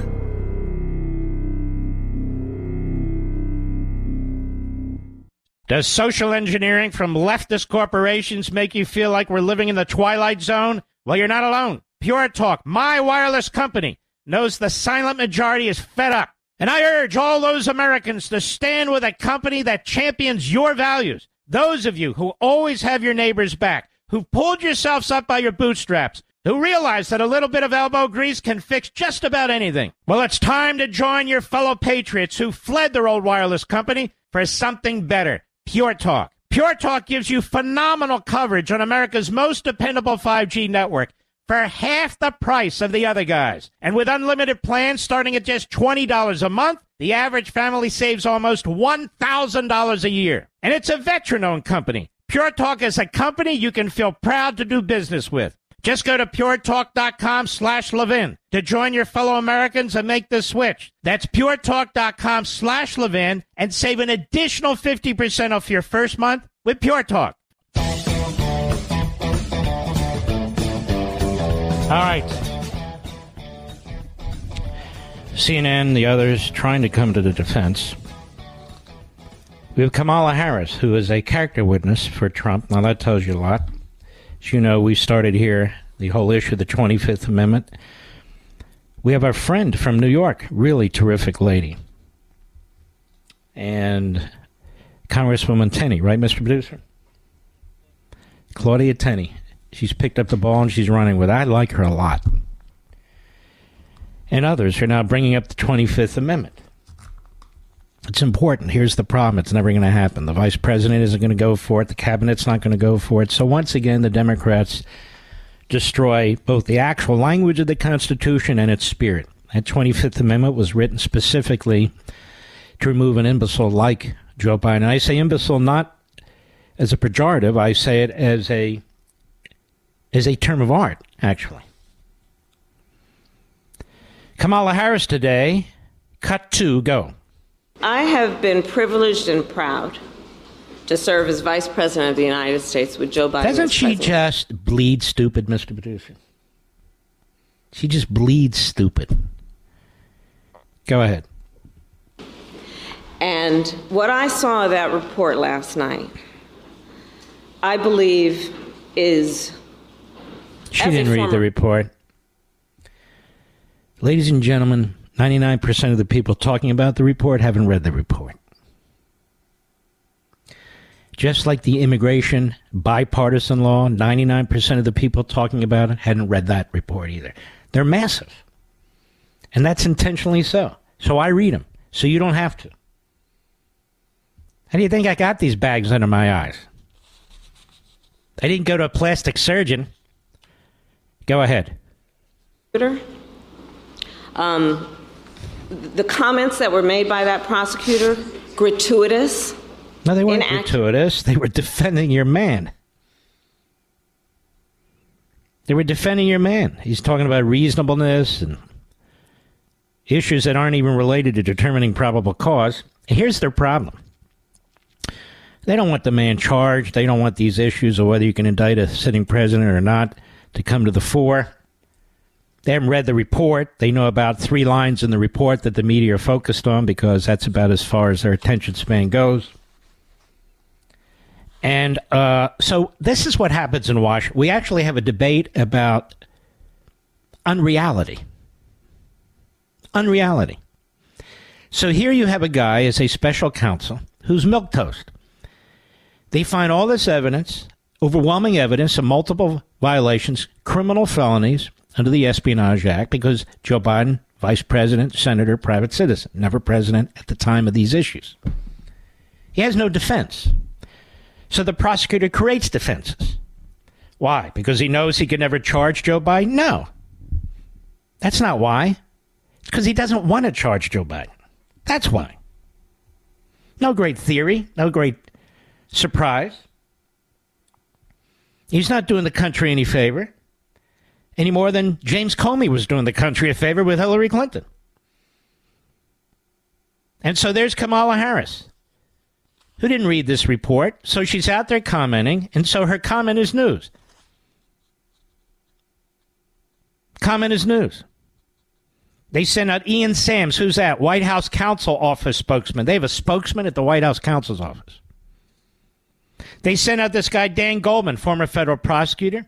Does social engineering from leftist corporations make you feel like we're living in the Twilight Zone? Well, you're not alone. Pure Talk, my wireless company, knows the silent majority is fed up. And I urge all those Americans to stand with a company that champions your values. Those of you who always have your neighbors back, who've pulled yourselves up by your bootstraps, who realize that a little bit of elbow grease can fix just about anything. Well, it's time to join your fellow patriots who fled their old wireless company for something better. Pure Talk. Pure Talk gives you phenomenal coverage on America's most dependable 5G network for half the price of the other guys. And with unlimited plans starting at just $20 a month, the average family saves almost $1,000 a year. And it's a veteran-owned company. Pure Talk is a company you can feel proud to do business with. Just go to puretalk.com/Levin to join your fellow Americans and make the switch. That's puretalk.com/Levin and save an additional 50% off your first month with Pure Talk. All right. CNN, the others, trying to come to the defense. We have Kamala Harris, who is a character witness for Trump. Now, that tells you a lot. As you know, we started here the whole issue of the 25th Amendment. We have our friend from New York, really terrific lady. And Congresswoman Tenney, right, Mr. Producer? Claudia Tenney. She's picked up the ball and she's running with it. I like her a lot. And others are now bringing up the 25th Amendment. It's important. Here's the problem. It's never going to happen. The vice president isn't going to go for it. The cabinet's not going to go for it. So once again, the Democrats destroy both the actual language of the Constitution and its spirit. That 25th Amendment was written specifically to remove an imbecile like Joe Biden. I say imbecile not as a pejorative. I say it as a term of art, actually. Kamala Harris today, cut to, go. I have been privileged and proud to serve as Vice President of the United States with Joe Biden. Doesn't she just bleed stupid, Mr. Producer? She just bleeds stupid. Go ahead. And what I saw in that report last night, I believe is... She didn't read the report. Ladies and gentlemen, 99% of the people talking about the report haven't read the report. Just like the immigration bipartisan law, 99% of the people talking about it hadn't read that report either. They're massive. And that's intentionally so. So I read them. So you don't have to. How do you think I got these bags under my eyes? I didn't go to a plastic surgeon. Go ahead. The comments that were made by that prosecutor, gratuitous. No, they weren't gratuitous. They were defending your man. They were defending your man. He's talking about reasonableness and issues that aren't even related to determining probable cause. And here's their problem. They don't want the man charged. They don't want these issues of whether you can indict a sitting president or not to come to the fore. They haven't read the report. They know about three lines in the report that the media are focused on because that's about as far as their attention span goes. And so this is what happens in Washington. We actually have a debate about unreality. Unreality. So here you have a guy as a special counsel who's milquetoast. They find all this evidence, overwhelming evidence of multiple violations, criminal felonies under the Espionage Act, because Joe Biden, vice president, senator, private citizen, never president at the time of these issues. He has no defense. So the prosecutor creates defenses. Why? Because he knows he could never charge Joe Biden? No. That's not why. It's because he doesn't want to charge Joe Biden. That's why. No great theory. No great surprise. He's not doing the country any favor. Any more than James Comey was doing the country a favor with Hillary Clinton. And so there's Kamala Harris, who didn't read this report, so she's out there commenting, and so her comment is news. Comment is news. They sent out Ian Sams, who's that? White House Counsel Office spokesman. They have a spokesman at the White House Counsel's Office. They sent out this guy, Dan Goldman, former federal prosecutor,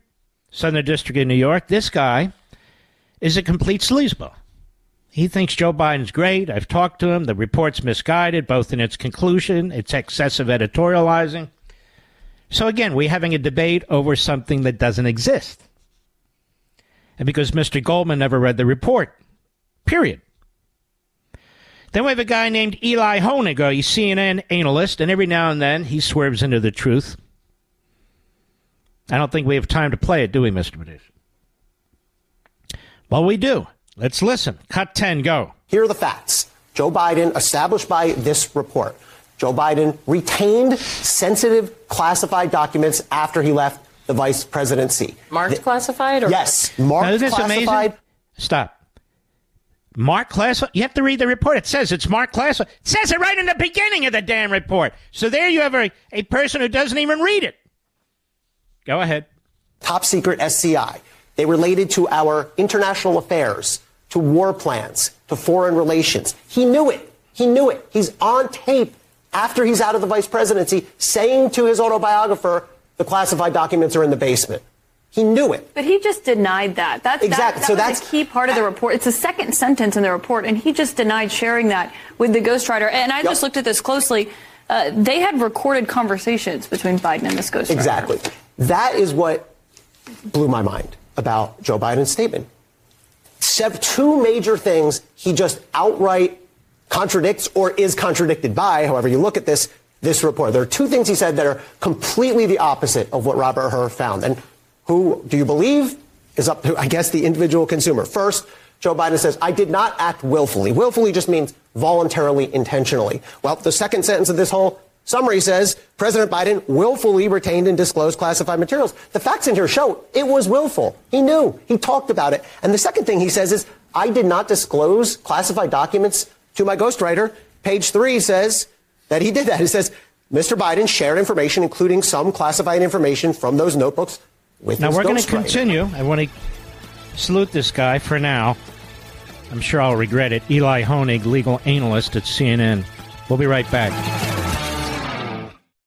Southern District of New York. This guy is a complete sleazeball. He thinks Joe Biden's great. I've talked to him. The report's misguided, both in its conclusion, its excessive editorializing. So again, we're having a debate over something that doesn't exist. And because Mr. Goldman never read the report, period. Then we have a guy named Eli Honig, a CNN analyst, and every now and then he swerves into the truth. I don't think we have time to play it, do we, Mr. Producer? Well, we do. Let's listen. Cut 10, go. Here are the facts. Joe Biden, established by this report, Joe Biden retained sensitive classified documents after he left the vice presidency. Marked classified? Or yes, marked classified. Amazing? Stop. Marked classified? You have to read the report. It says it's marked classified. It says it right in the beginning of the damn report. So there you have a person who doesn't even read it. Go ahead. Top secret SCI. They related to our international affairs, to war plans, to foreign relations. He knew it. He knew it. He's on tape after he's out of the vice presidency saying to his autobiographer, the classified documents are in the basement. He knew it. But he just denied that. Exactly. That's a key part of the report. It's the second sentence in the report, and he just denied sharing that with the ghostwriter. And I just looked at this closely. They had recorded conversations between Biden and this ghostwriter. Exactly. That is what blew my mind about Joe Biden's statement. Two major things he just outright contradicts or is contradicted by, however you look at this report. There are two things he said that are completely the opposite of what Robert Herr found. And who do you believe is up to, I guess, the individual consumer. First, Joe Biden says, I did not act willfully. Willfully just means voluntarily, intentionally. Well, the second sentence of this whole summary says President Biden willfully retained and disclosed classified materials. The facts in here show it was willful. He knew. He talked about it. And the second thing he says is, I did not disclose classified documents to my ghostwriter. Page 3 says that he did that. It says Mr. Biden shared information, including some classified information from those notebooks with his ghostwriter. Now, we're going to continue. I want to salute this guy for now. I'm sure I'll regret it. Eli Honig, legal analyst at CNN. We'll be right back.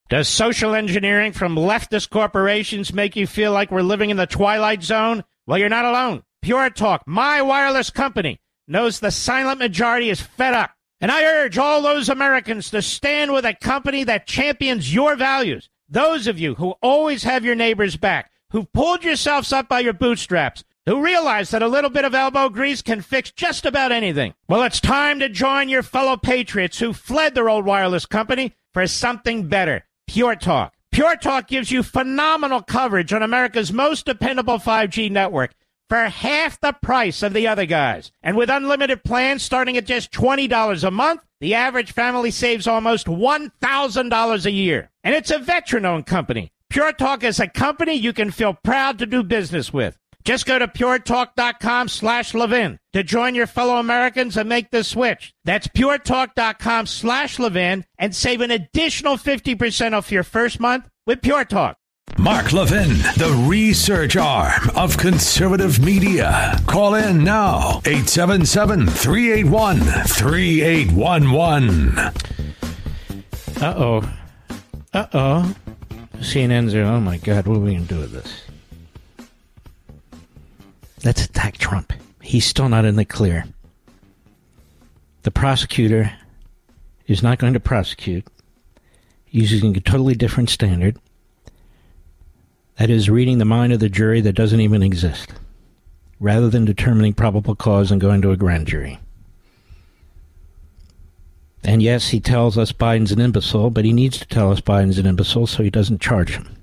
Does social engineering from leftist corporations make you feel like we're living in the Twilight Zone? Well, you're not alone. Pure Talk, my wireless company, knows the silent majority is fed up. And I urge all those Americans to stand with a company that champions your values. Those of you who always have your neighbor's back, who pulled yourselves up by your bootstraps, who realize that a little bit of elbow grease can fix just about anything. Well, it's time to join your fellow patriots who fled their old wireless company for something better, Pure Talk. Pure Talk gives you phenomenal coverage on America's most dependable 5G network for half the price of the other guys. And with unlimited plans starting at just $20 a month, the average family saves almost $1,000 a year. And it's a veteran-owned company. Pure Talk is a company you can feel proud to do business with. Just go to puretalk.com/Levin to join your fellow Americans and make the switch. That's puretalk.com/Levin and save an additional 50% off your first month with Pure Talk. Mark Levin, the research arm of conservative media. Call in now, 877-381-3811. Uh-oh. CNN's there. Oh, my God. What are we going to do with this? Let's attack Trump. He's still not in the clear. The prosecutor is not going to prosecute using a totally different standard. That is reading the mind of the jury that doesn't even exist, rather than determining probable cause and going to a grand jury. And yes, he tells us Biden's an imbecile, but he needs to tell us Biden's an imbecile so he doesn't charge him.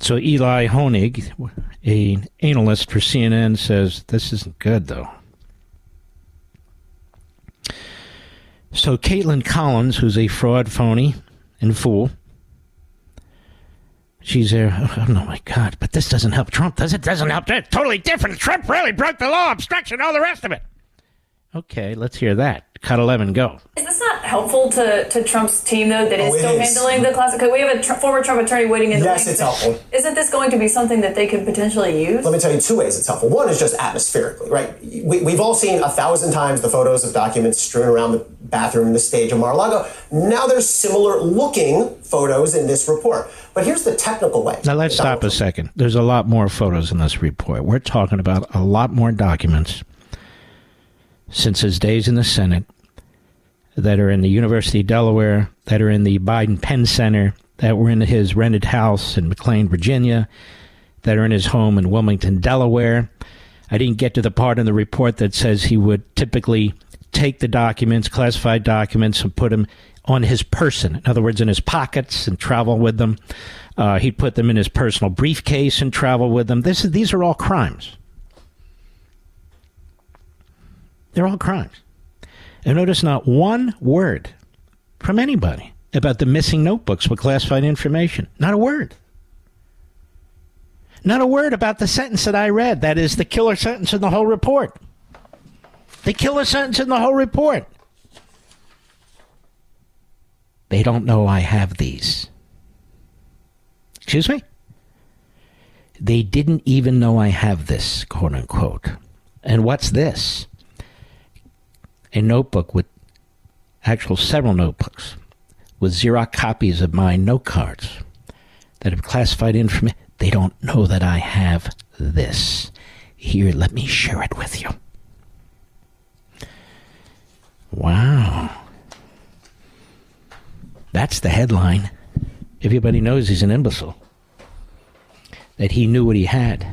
So Eli Honig, an analyst for CNN, says this isn't good, though. So Caitlin Collins, who's a fraud, phony, and fool, she's there. Oh, my God, but this doesn't help Trump, does it? Doesn't help. It's totally different. Trump really broke the law, obstruction, all the rest of it. Okay, let's hear that. Cut 11, go. Is this not helpful to Trump's team, though, that is still handling the classic? We have a former Trump attorney waiting in the wings. Yes, it's helpful. Isn't this going to be something that they could potentially use? Let me tell you two ways it's helpful. One is just atmospherically, right? We've all seen 1,000 times the photos of documents strewn around the bathroom and the stage of Mar-a-Lago. Now there's similar-looking photos in this report. But here's the technical way. Now, let's stop a second. There's a lot more photos in this report. We're talking about a lot more documents since his days in the Senate, that are in the University of Delaware, that are in the Biden Penn Center, that were in his rented house in McLean, Virginia, that are in his home in Wilmington, Delaware. I didn't get to the part in the report that says he would typically take the documents, classified documents, and put them on his person. In other words, in his pockets and travel with them. He'd put them in his personal briefcase and travel with them. These are all crimes. They're all crimes. And notice not one word from anybody about the missing notebooks with classified information. Not a word. Not a word about the sentence that I read. That is the killer sentence in the whole report. The killer sentence in the whole report. They don't know I have these. Excuse me? They didn't even know I have this, quote unquote. And what's this? A notebook with several notebooks with Xerox copies of my note cards that have classified information. They don't know that I have this. Here, let me share it with you. Wow. That's the headline. Everybody knows he's an imbecile. That he knew what he had.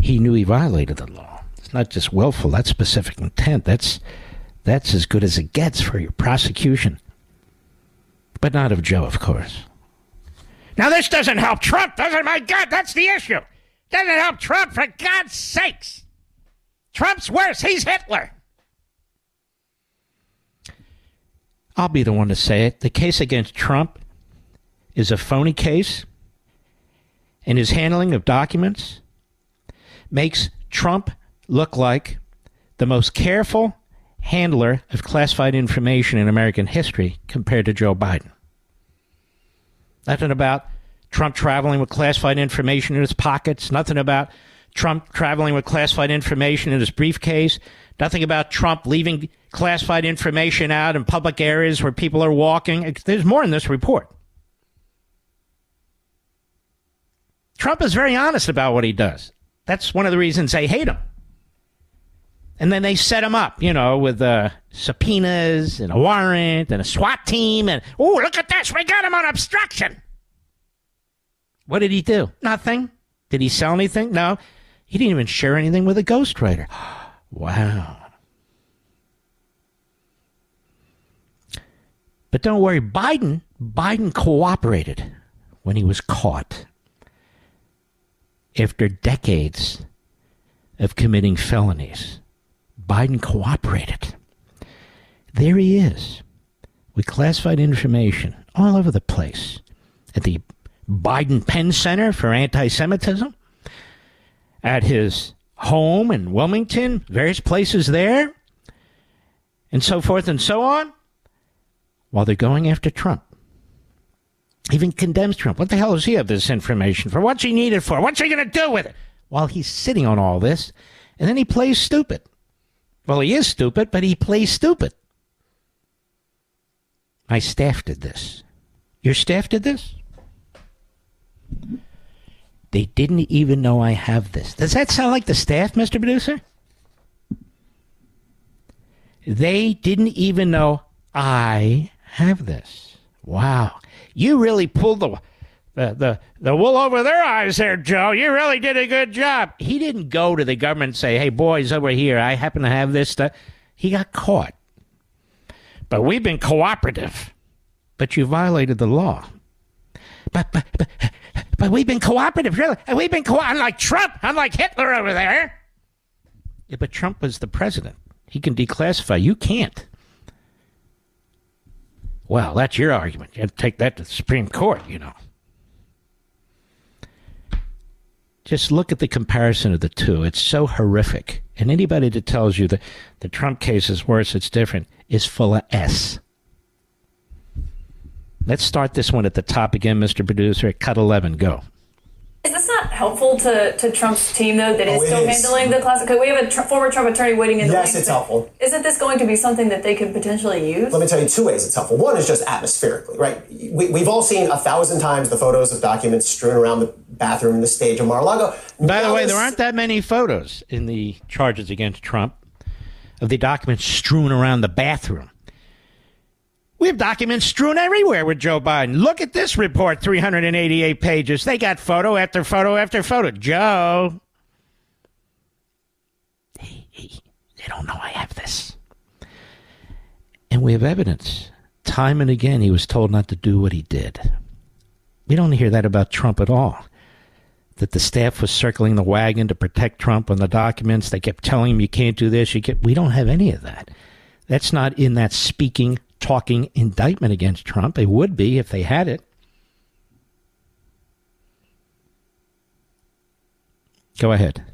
He knew he violated the law. It's not just willful. That's specific intent. That's as good as it gets for your prosecution. But not of Joe, of course. Now, this doesn't help Trump, does it? My God, that's the issue. Doesn't help Trump, for God's sakes. Trump's worse. He's Hitler. I'll be the one to say it. The case against Trump is a phony case, and his handling of documents makes Trump look like the most careful handler of classified information in American history compared to Joe Biden. Nothing about Trump traveling with classified information in his pockets. Nothing about Trump traveling with classified information in his briefcase. Nothing about Trump leaving classified information out in public areas where people are walking. There's more in this report. Trump is very honest about what he does. That's one of the reasons I hate him. And then they set him up, you know, with subpoenas and a warrant and a SWAT team. And, oh, look at this. We got him on obstruction. What did he do? Nothing. Did he sell anything? No. He didn't even share anything with a ghostwriter. Wow. But don't worry, Biden cooperated when he was caught after decades of committing felonies. Biden cooperated. There he is with classified information all over the place at the Biden Penn Center for anti-Semitism, at his home in Wilmington, various places there, and so forth and so on, while they're going after Trump. Even condemns Trump. What the hell does he have this information for? What's he need it for? What's he going to do with it? While he's sitting on all this, and then he plays stupid. Well, he is stupid, but he plays stupid. My staff did this. Your staff did this? They didn't even know I have this. Does that sound like the staff, Mr. Producer? They didn't even know I have this. Wow. You really pulled the wool over their eyes there, Joe. You really did a good job. He didn't go to the government and say, hey, boys, over here, I happen to have this stuff. He got caught. But we've been cooperative. But you violated the law. But we've been cooperative, really. We've been cooperative. Unlike Trump, unlike Hitler over there. Yeah, but Trump was the president. He can declassify. You can't. Well, that's your argument. You have to take that to the Supreme Court, you know. Just look at the comparison of the two. It's so horrific. And anybody that tells you that the Trump case is worse, it's different, is full of S. Let's start this one at the top again, Mr. Producer. Cut 11, go. Is this not helpful to Trump's team, though, that is still handling the classic? We have a former Trump attorney waiting in the wings. Yes, it's helpful. Isn't this going to be something that they could potentially use? Let me tell you two ways it's helpful. One is just atmospherically, right? We've all seen 1,000 times the photos of documents strewn around the bathroom and the stage of Mar-a-Lago. By the way, there aren't that many photos in the charges against Trump of the documents strewn around the bathroom. We have documents strewn everywhere with Joe Biden. Look at this report, 388 pages. They got photo after photo after photo. Joe. They don't know I have this. And we have evidence. Time and again, he was told not to do what he did. We don't hear that about Trump at all. That the staff was circling the wagon to protect Trump on the documents. They kept telling him, you can't do this. We don't have any of that. That's not in that speaking, talking indictment against Trump. They would be if they had it. Go ahead.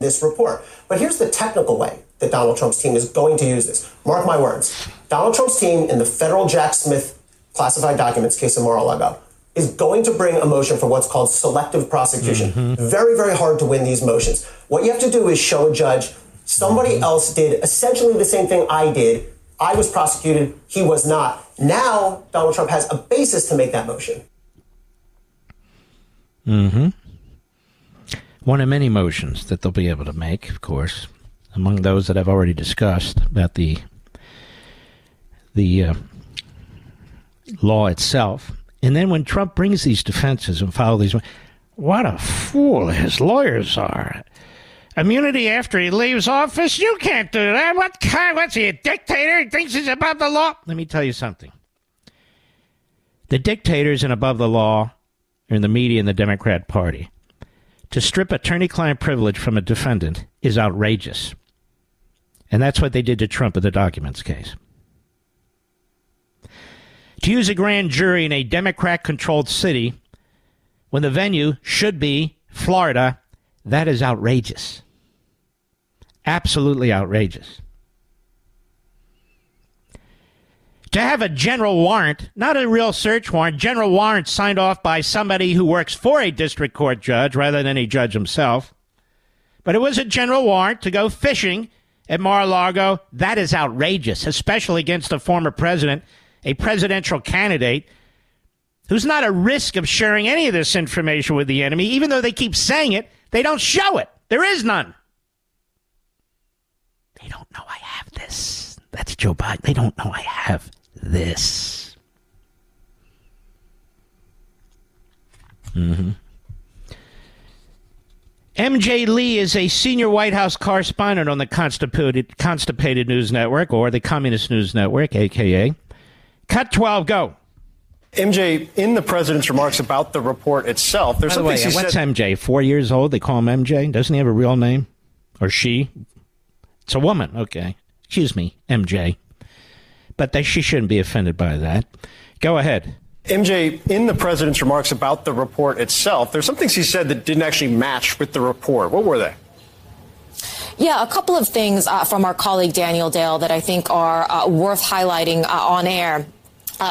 This report. But here's the technical way that Donald Trump's team is going to use this. Mark my words. Donald Trump's team in the federal Jack Smith classified documents case of Mar-a-Lago is going to bring a motion for what's called selective prosecution. Mm-hmm. Very, very hard to win these motions. What you have to do is show a judge somebody mm-hmm. else did essentially the same thing I did. I was prosecuted. He was not. Now, Donald Trump has a basis to make that motion. Mm-hmm. One of many motions that they'll be able to make, of course, among those that I've already discussed about the law itself. And then when Trump brings these defenses and files these, what a fool his lawyers are. Immunity after he leaves office? You can't do that. What's he, a dictator? He thinks he's above the law? Let me tell you something. The dictators and above the law are in the media and the Democrat Party. To strip attorney-client privilege from a defendant is outrageous. And that's what they did to Trump in the documents case. To use a grand jury in a Democrat-controlled city when the venue should be Florida, that is outrageous. Absolutely outrageous. To have a general warrant, not a real search warrant, general warrant signed off by somebody who works for a district court judge rather than a judge himself. But it was a general warrant to go fishing at Mar-a-Lago. That is outrageous, especially against a former president, a presidential candidate, who's not at risk of sharing any of this information with the enemy, even though they keep saying it. They don't show it. There is none. They don't know I have this. That's Joe Biden. They don't know I have this. Mm-hmm. MJ Lee is a senior White House correspondent on the Constipated News Network, or the Communist News Network, a.k.a. Cut 12, go. MJ, in the president's remarks about the report itself, there's something she said. What's MJ? 4 years old? They call him MJ? Doesn't he have a real name? Or she? It's a woman. Okay. Excuse me, MJ. But she shouldn't be offended by that. Go ahead. MJ, in the president's remarks about the report itself, there's some things he said that didn't actually match with the report. What were they? Yeah, a couple of things from our colleague Daniel Dale that I think are worth highlighting on air.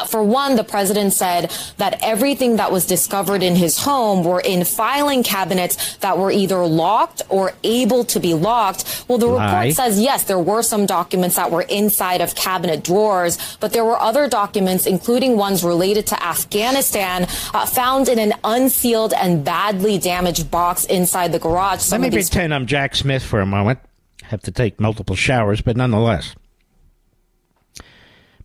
For one, the president said that everything that was discovered in his home were in filing cabinets that were either locked or able to be locked. Well, the report says, yes, there were some documents that were inside of cabinet drawers, but there were other documents, including ones related to Afghanistan, found in an unsealed and badly damaged box inside the garage. Let me pretend I'm Jack Smith for a moment. I have to take multiple showers, but nonetheless.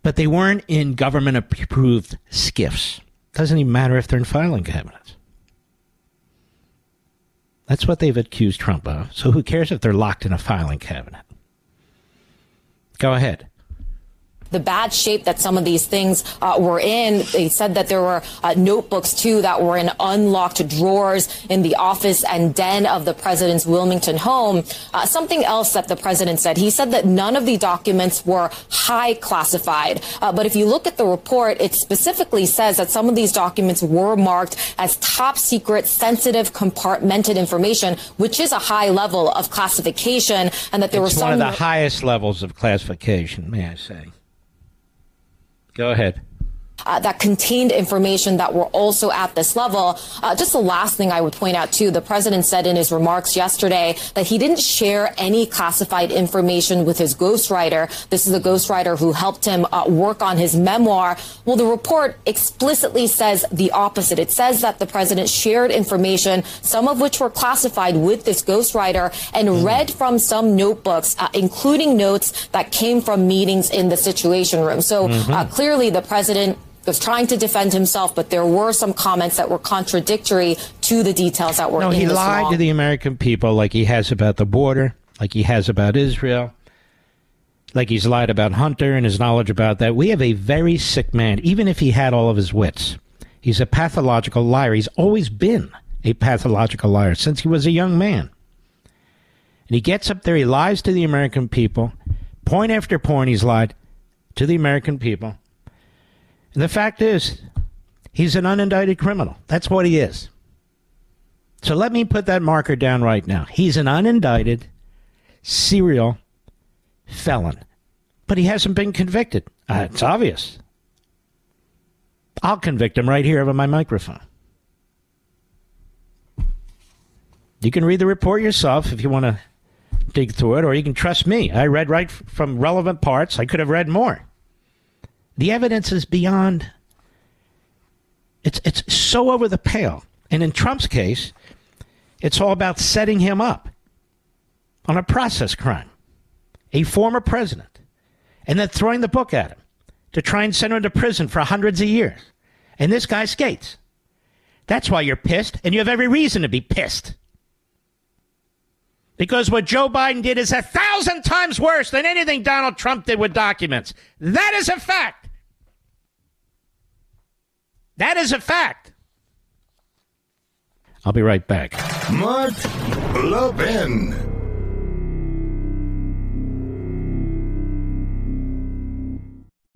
But they weren't in government-approved SCIFs. Doesn't even matter if they're in filing cabinets. That's what they've accused Trump of. So who cares if they're locked in a filing cabinet? Go ahead. The bad shape that some of these things were in. They said that there were notebooks, too, that were in unlocked drawers in the office and den of the president's Wilmington home. Something else that the president said, he said that none of the documents were high classified. But if you look at the report, it specifically says that some of these documents were marked as top secret, sensitive, compartmented information, which is a high level of classification, and that there were some... It's one of the highest levels of classification, may I say. Go ahead. That contained information that were also at this level. Just the last thing I would point out, too, the president said in his remarks yesterday that he didn't share any classified information with his ghostwriter. This is the ghostwriter who helped him work on his memoir. Well, the report explicitly says the opposite. It says that the president shared information, some of which were classified, with this ghostwriter and read from some notebooks, including notes that came from meetings in the Situation Room. So clearly the president was trying to defend himself, but there were some comments that were contradictory to the details that were in this law. No, he lied to the American people like he has about the border, like he has about Israel, like he's lied about Hunter and his knowledge about that. We have a very sick man, even if he had all of his wits. He's a pathological liar. He's always been a pathological liar since he was a young man. And he gets up there, he lies to the American people. Point after point, he's lied to the American people. And the fact is, he's an unindicted criminal. That's what he is. So let me put that marker down right now. He's an unindicted serial felon. But he hasn't been convicted. It's obvious. I'll convict him right here over my microphone. You can read the report yourself if you want to dig through it, or you can trust me. I read right from relevant parts. I could have read more. The evidence is beyond, it's so over the pale. And in Trump's case, it's all about setting him up on a process crime, a former president, and then throwing the book at him to try and send him to prison for hundreds of years. And this guy skates. That's why you're pissed, and you have every reason to be pissed. Because what Joe Biden did is 1,000 times worse than anything Donald Trump did with documents. That is a fact. That is a fact. I'll be right back. Mark Levin.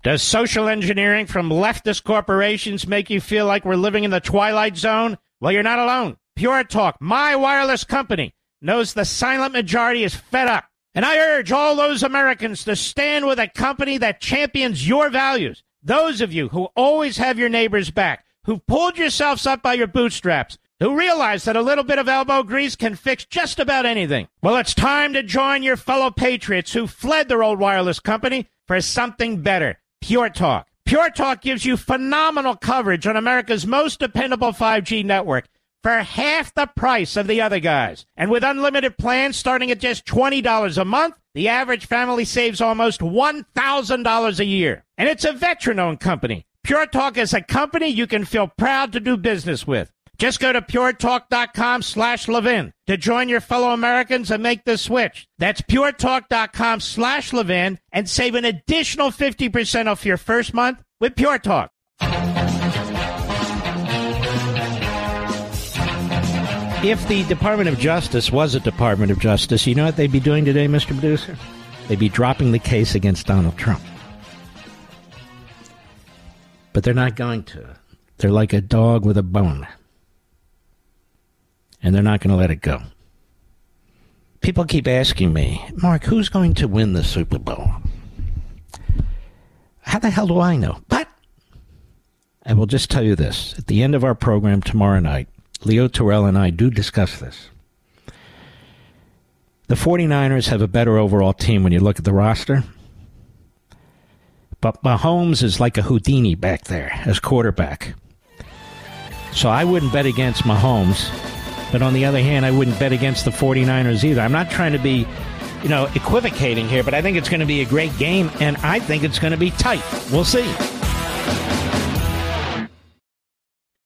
Does social engineering from leftist corporations make you feel like we're living in the Twilight Zone? Well, you're not alone. Pure Talk, my wireless company, knows the silent majority is fed up. And I urge all those Americans to stand with a company that champions your values. Those of you who always have your neighbors back, who pulled yourselves up by your bootstraps, who realize that a little bit of elbow grease can fix just about anything. Well, it's time to join your fellow patriots who fled their old wireless company for something better. Pure Talk. Pure Talk gives you phenomenal coverage on America's most dependable 5G network for half the price of the other guys. And with unlimited plans starting at just $20 a month, The average family saves almost $1,000 a year. And it's a veteran-owned company. Pure Talk is a company you can feel proud to do business with. Just go to puretalk.com/Levin to join your fellow Americans and make the switch. That's puretalk.com/Levin and save an additional 50% off your first month with Pure Talk. If the Department of Justice was a Department of Justice, you know what they'd be doing today, Mr. Producer? They'd be dropping the case against Donald Trump. But they're not going to. They're like a dog with a bone. And they're not going to let it go. People keep asking me, Mark, who's going to win the Super Bowl? How the hell do I know? But I will just tell you this. At the end of our program tomorrow night, Leo Terrell and I do discuss this. The 49ers have a better overall team when you look at the roster. But Mahomes is like a Houdini back there as quarterback. So I wouldn't bet against Mahomes. But on the other hand, I wouldn't bet against the 49ers either. I'm not trying to be, equivocating here, but I think it's going to be a great game, and I think it's going to be tight. We'll see.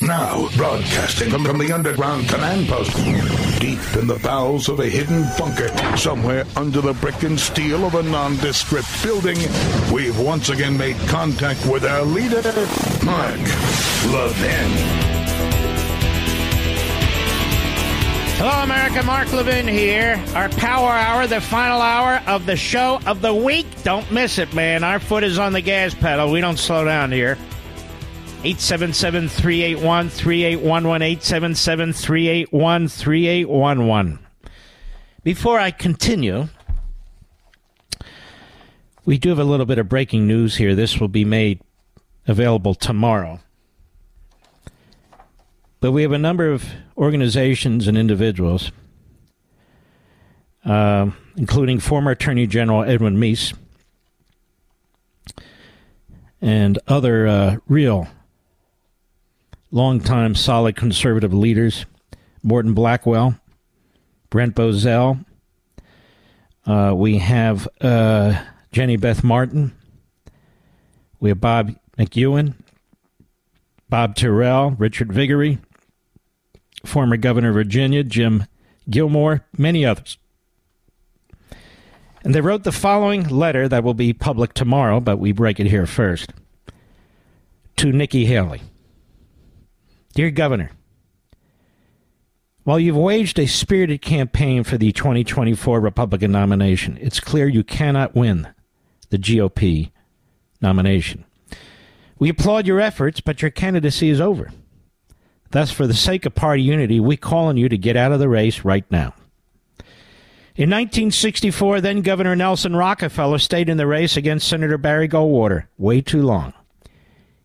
Now, broadcasting from the underground command post, deep in the bowels of a hidden bunker, somewhere under the brick and steel of a nondescript building, we've once again made contact with our leader, Mark Levin. Hello, America. Mark Levin here. Our power hour, the final hour of the show of the week. Don't miss it, man. Our foot is on the gas pedal. We don't slow down here. 877-381-3811, 877-381-3811. Before I continue, we do have a little bit of breaking news here. This will be made available tomorrow. But we have a number of organizations and individuals, including former Attorney General Edwin Meese and other real long-time solid conservative leaders, Morton Blackwell, Brent Bozell. We have Jenny Beth Martin. We have Bob McEwen, Bob Terrell, Richard Viguerie, former governor of Virginia, Jim Gilmore, many others. And they wrote the following letter that will be public tomorrow, but we break it here first, to Nikki Haley. Dear Governor, while you've waged a spirited campaign for the 2024 Republican nomination, it's clear you cannot win the GOP nomination. We applaud your efforts, but your candidacy is over. Thus, for the sake of party unity, we call on you to get out of the race right now. In 1964, then-Governor Nelson Rockefeller stayed in the race against Senator Barry Goldwater way too long,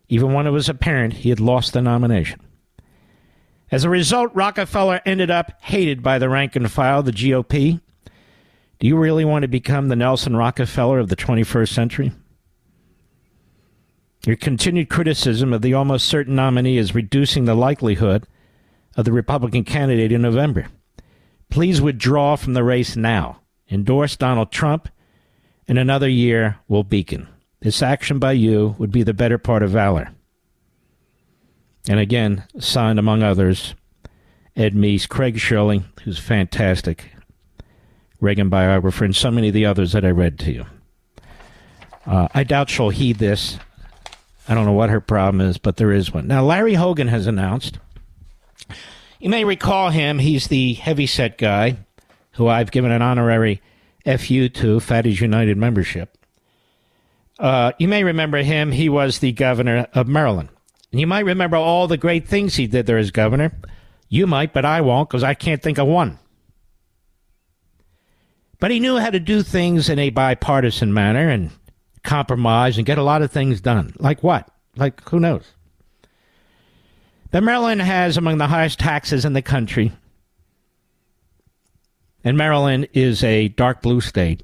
even when it was apparent he had lost the nomination. As a result, Rockefeller ended up hated by the rank and file, the GOP. Do you really want to become the Nelson Rockefeller of the 21st century? Your continued criticism of the almost certain nominee is reducing the likelihood of the Republican candidate in November. Please withdraw from the race now. Endorse Donald Trump, and another year will beacon. This action by you would be the better part of valor. And again, signed among others, Ed Meese, Craig Shirley, who's fantastic, Reagan biographer, and so many of the others that I read to you. I doubt she'll heed this. I don't know what her problem is, but there is one. Now, Larry Hogan has announced. You may recall him. He's the heavyset guy who I've given an honorary FU to, Fatties United membership. You may remember him. He was the governor of Maryland. And you might remember all the great things he did there as governor. You might, but I won't, because I can't think of one. But he knew how to do things in a bipartisan manner and compromise and get a lot of things done. Like what? Like, who knows? But Maryland has among the highest taxes in the country. And Maryland is a dark blue state.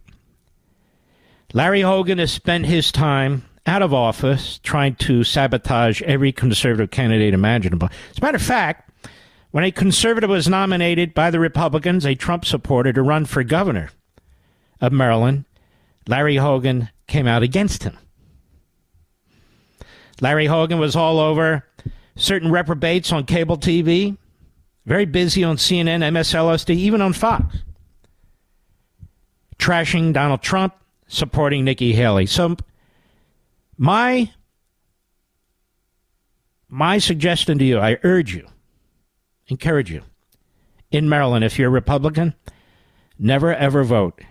Larry Hogan has spent his time out of office trying to sabotage every conservative candidate imaginable. As a matter of fact, when a conservative was nominated by the Republicans, a Trump supporter, to run for governor of Maryland, Larry Hogan came out against him. Larry Hogan was all over certain reprobates on cable TV, very busy on CNN, MSLSD, even on Fox, trashing Donald Trump, supporting Nikki Haley. So my suggestion to you, I urge you, encourage you, in Maryland, if you're a Republican, never ever vote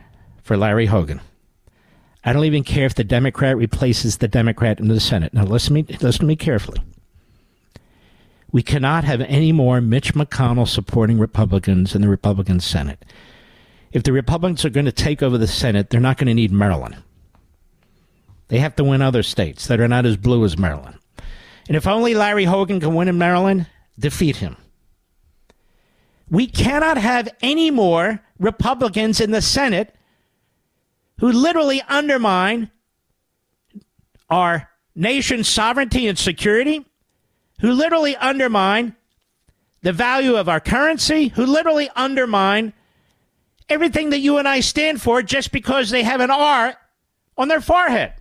for Larry Hogan. I don't even care if the Democrat replaces the Democrat in the Senate. Now, listen to me carefully. We cannot have any more Mitch McConnell supporting Republicans in the Republican Senate. If the Republicans are going to take over the Senate, they're not going to need Maryland. They have to win other states that are not as blue as Maryland. And if only Larry Hogan can win in Maryland, defeat him. We cannot have any more Republicans in the Senate who literally undermine our nation's sovereignty and security, who literally undermine the value of our currency, who literally undermine everything that you and I stand for just because they have an R on their forehead.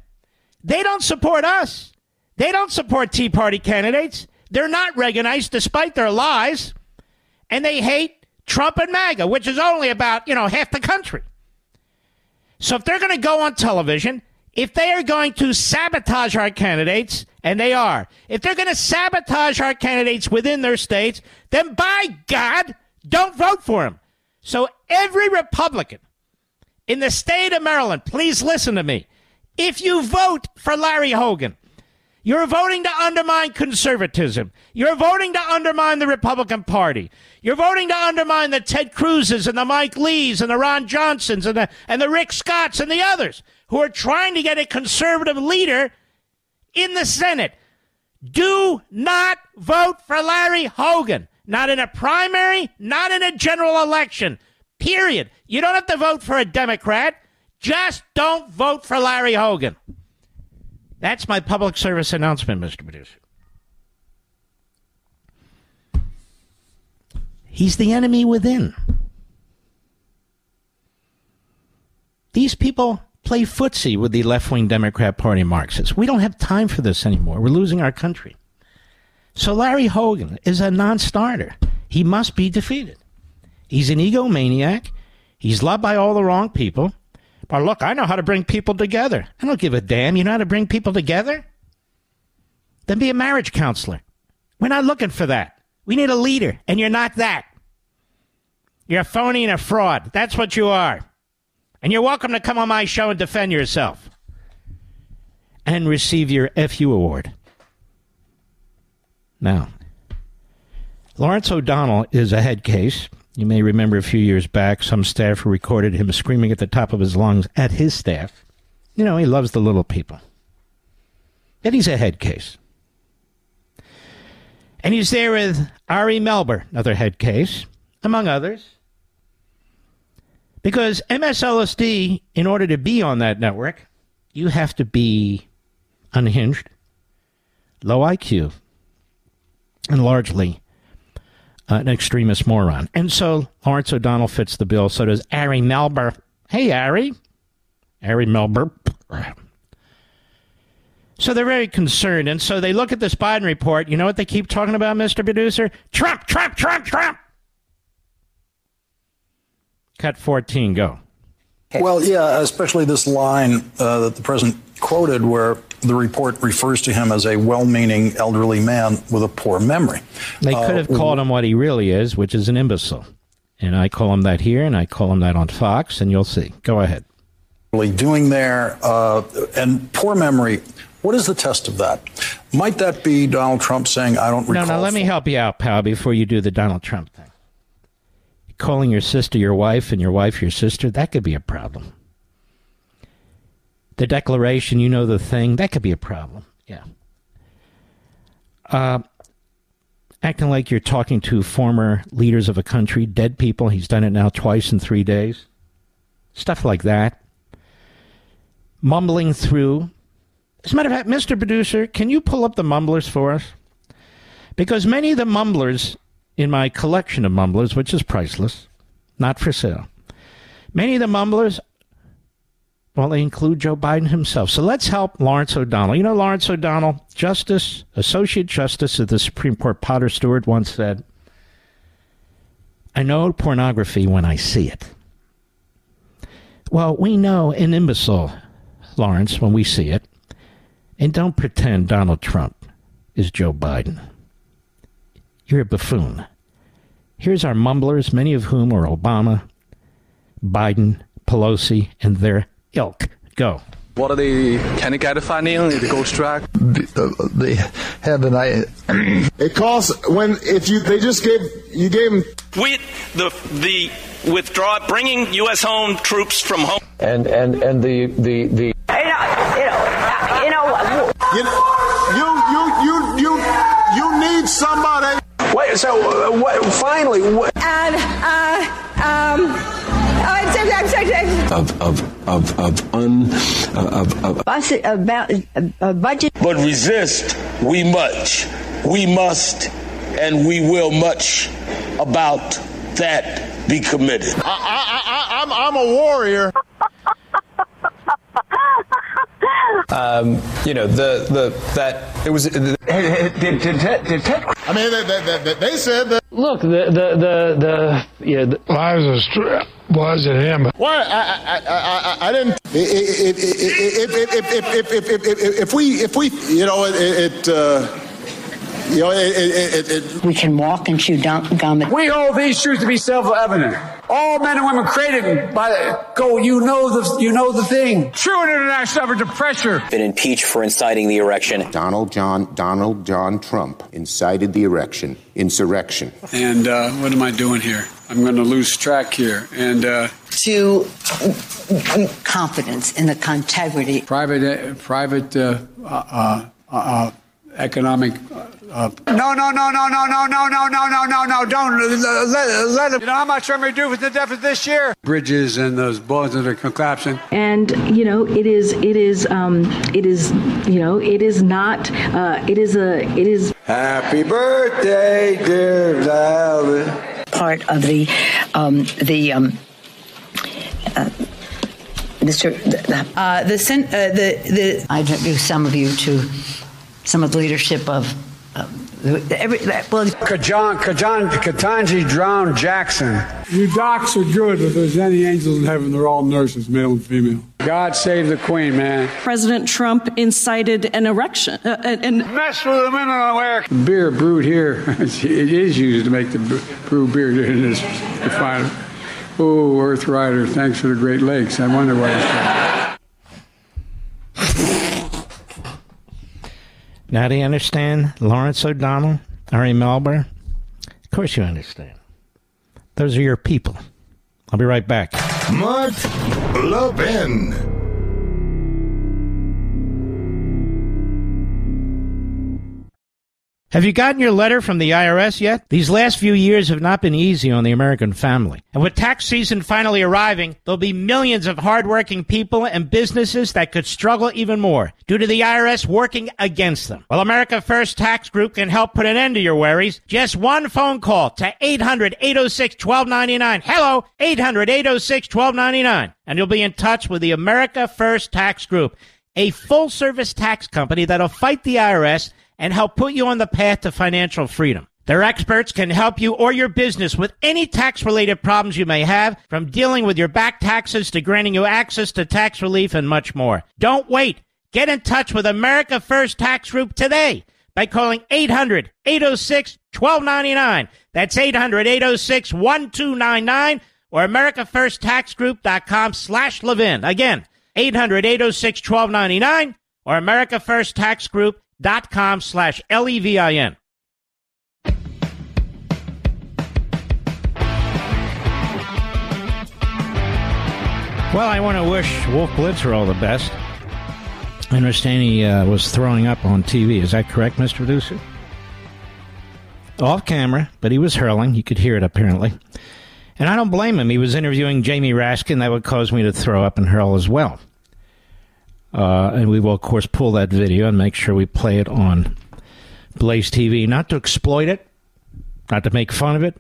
They don't support us. They don't support Tea Party candidates. They're not Reaganites, despite their lies. And they hate Trump and MAGA, which is only about, half the country. So if they're going to go on television, if they are going to sabotage our candidates, and they are, if they're going to sabotage our candidates within their states, then by God, don't vote for them. So every Republican in the state of Maryland, please listen to me. If you vote for Larry Hogan, you're voting to undermine conservatism. You're voting to undermine the Republican Party. You're voting to undermine the Ted Cruz's and the Mike Lees and the Ron Johnsons and the Rick Scotts and the others who are trying to get a conservative leader in the Senate. Do not vote for Larry Hogan. Not in a primary, not in a general election. Period. You don't have to vote for a Democrat. Just don't vote for Larry Hogan. That's my public service announcement, Mr. Producer. He's the enemy within. These people play footsie with the left-wing Democrat Party Marxists. We don't have time for this anymore. We're losing our country. So Larry Hogan is a non-starter. He must be defeated. He's an egomaniac. He's loved by all the wrong people. But look, I know how to bring people together. I don't give a damn. You know how to bring people together? Then be a marriage counselor. We're not looking for that. We need a leader, and you're not that. You're a phony and a fraud. That's what you are. And you're welcome to come on my show and defend yourself. And receive your FU award. Now, Lawrence O'Donnell is a head case. You may remember a few years back, some staffer recorded him screaming at the top of his lungs at his staff. He loves the little people. And he's a head case. And he's there with Ari Melber, another head case, among others. Because MSLSD, in order to be on that network, you have to be unhinged, low IQ, and largely an extremist moron. And so Lawrence O'Donnell fits the bill. So does Ari Melber. Hey, Ari. Ari Melber. So they're very concerned. And so they look at this Biden report. You know what they keep talking about, Mr. Producer? Trump, Trump, Trump, Trump. Cut 14, go. Well, yeah, especially this line that the president quoted where the report refers to him as a well-meaning elderly man with a poor memory. They could have called him what he really is, which is an imbecile. And I call him that here, and I call him that on Fox, and you'll see. Go ahead. Doing there, and poor memory, what is the test of that? Might that be Donald Trump saying, I don't recall? No, let me help you out, pal, before you do the Donald Trump thing. Calling your sister your wife and your wife your sister, that could be a problem. The declaration, you know the thing, that could be a problem, yeah. Acting like you're talking to former leaders of a country, dead people, he's done it now twice in 3 days. Stuff like that. Mumbling through. As a matter of fact, Mr. Producer, can you pull up the mumblers for us? Because many of the mumblers in my collection of mumblers, which is priceless, not for sale. Many of the mumblers, well, they include Joe Biden himself. So let's help Lawrence O'Donnell. You know, Lawrence O'Donnell, Justice, Associate Justice of the Supreme Court, Potter Stewart, once said, I know pornography when I see it. Well, we know an imbecile, Lawrence, when we see it. And don't pretend Donald Trump is Joe Biden. You're a buffoon. Here's our mumblers, many of whom are Obama, Biden, Pelosi, and their ilk. Go. What are the Kennegadefanil, the Ghost Track? They have an eye. It costs when if you they just gave you gave them with the withdrawal, bringing U.S. home troops from home and the you need somebody. Budget. But resist we much, we must, and we will much about that be committed. I'm a warrior. They said that. Look, why was it him? Why I didn't. We can walk and chew gum. We hold these truths to be self-evident. All men and women created by the goal. You know the thing. True international effort to pressure. Been impeached for inciting the erection. Donald John Trump incited the erection. Insurrection. And what am I doing here? I'm going to lose track here. And to confidence in the integrity. Private economic. No, don't let him. You know how much I'm going to do with the deficit this year? Bridges and those bones that are collapsing. And, you know, it is. Happy birthday, dear Valerie. Part of I introduced some of you to some of the leadership of Katanji drowned Jackson. You docs are good. If there's any angels in heaven, they're all nurses, male and female. God save the queen, man. President Trump incited an erection. Mess with the women on wear. Beer brewed here. It is used to make the brew beer in this refinery. Oh, Earth Rider, thanks for the Great Lakes. I wonder why it's from. Now do you understand Lawrence O'Donnell, Ari Melber? Of course you understand. Those are your people. I'll be right back. Mark Levin. Have you gotten your letter from the IRS yet? These last few years have not been easy on the American family. And with tax season finally arriving, there'll be millions of hardworking people and businesses that could struggle even more due to the IRS working against them. Well, America First Tax Group can help put an end to your worries. Just one phone call to 800-806-1299. Hello, 800-806-1299. And you'll be in touch with the America First Tax Group, a full-service tax company that'll fight the IRS and help put you on the path to financial freedom. Their experts can help you or your business with any tax-related problems you may have, from dealing with your back taxes to granting you access to tax relief and much more. Don't wait. Get in touch with America First Tax Group today by calling 800-806-1299. That's 800-806-1299 or americafirstaxgroup.com/Levin. Again, 800-806-1299 or americafirstaxgroup.com/LEVIN. Well, I want to wish Wolf Blitzer all the best. I understand he was throwing up on TV. Is that correct, Mr. Producer? Off camera, but he was hurling. You could hear it, apparently. And I don't blame him. He was interviewing Jamie Raskin. That would cause me to throw up and hurl as well. And we will, of course, pull that video and make sure we play it on Blaze TV, not to exploit it, not to make fun of it,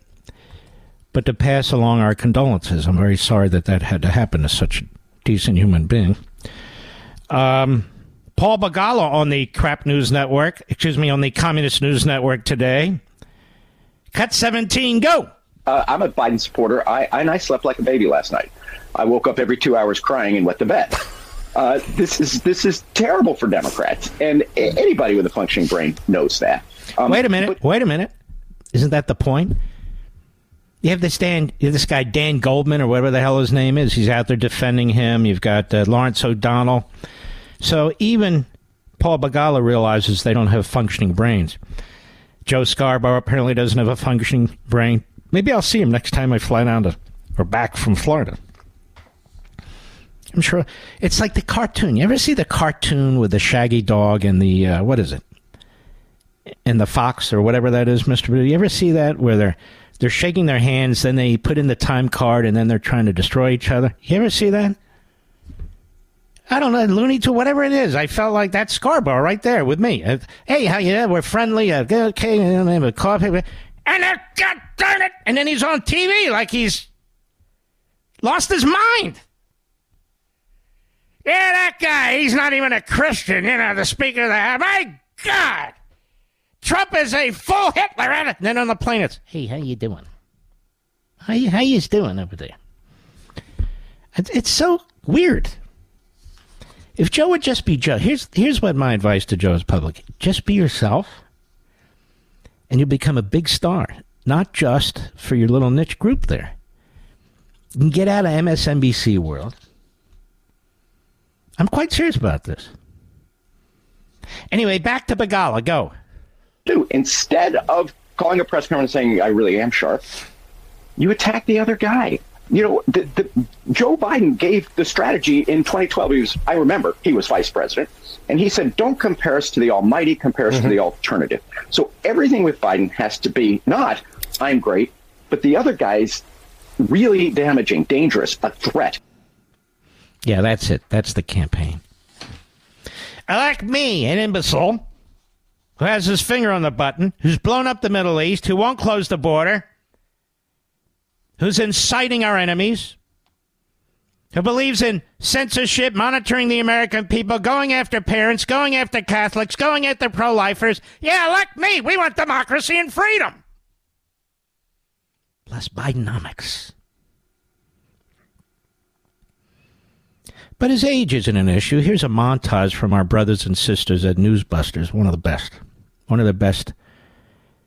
but to pass along our condolences. I'm very sorry that that had to happen to such a decent human being. Paul Begala on the on the Communist News Network today. Cut 17, go. I'm a Biden supporter, and I slept like a baby last night. I woke up every 2 hours crying and wet the bed. This is terrible for Democrats, and anybody with a functioning brain knows that. Wait a minute. Isn't that the point? You have this guy, Dan Goldman, or whatever the hell his name is. He's out there defending him. You've got Lawrence O'Donnell. So even Paul Begala realizes they don't have functioning brains. Joe Scarborough apparently doesn't have a functioning brain. Maybe I'll see him next time I fly down to or back from Florida. I'm sure. It's like the cartoon. You ever see the cartoon with the shaggy dog and the, what is it? And the fox or whatever that is, Mr. Blue? You ever see that where they're shaking their hands, then they put in the time card, and then they're trying to destroy each other? You ever see that? I don't know, Looney Tunes, whatever it is. I felt like that Scarborough right there with me. Hey, how you doing? We're friendly. Okay, I have a coffee. And God darn it! And then he's on TV like he's lost his mind. Yeah, that guy, he's not even a Christian, you know, the Speaker of the House. My God! Trump is a full Hitler. And then on the plane, it's, hey, how you doing? How you doing over there? It's so weird. If Joe would just be Joe, here's what my advice to Joe is public. Just be yourself, and you'll become a big star, not just for your little niche group there. You can get out of MSNBC world. I'm quite serious about this. Anyway, back to Begala. Go. Instead of calling a press conference saying, I really am sharp, you attack the other guy. You know, Joe Biden gave the strategy in 2012. I remember he was vice president, and he said, don't compare us to the almighty, compare us to the alternative. So everything with Biden has to be not, I'm great, but the other guy's really damaging, dangerous, a threat. Yeah, that's it. That's the campaign. I like me, an imbecile, who has his finger on the button, who's blown up the Middle East, who won't close the border, who's inciting our enemies, who believes in censorship, monitoring the American people, going after parents, going after Catholics, going after pro-lifers. Yeah, like me. We want democracy and freedom. Less Bidenomics. But his age isn't an issue. Here's a montage from our brothers and sisters at Newsbusters, one of the best. One of the best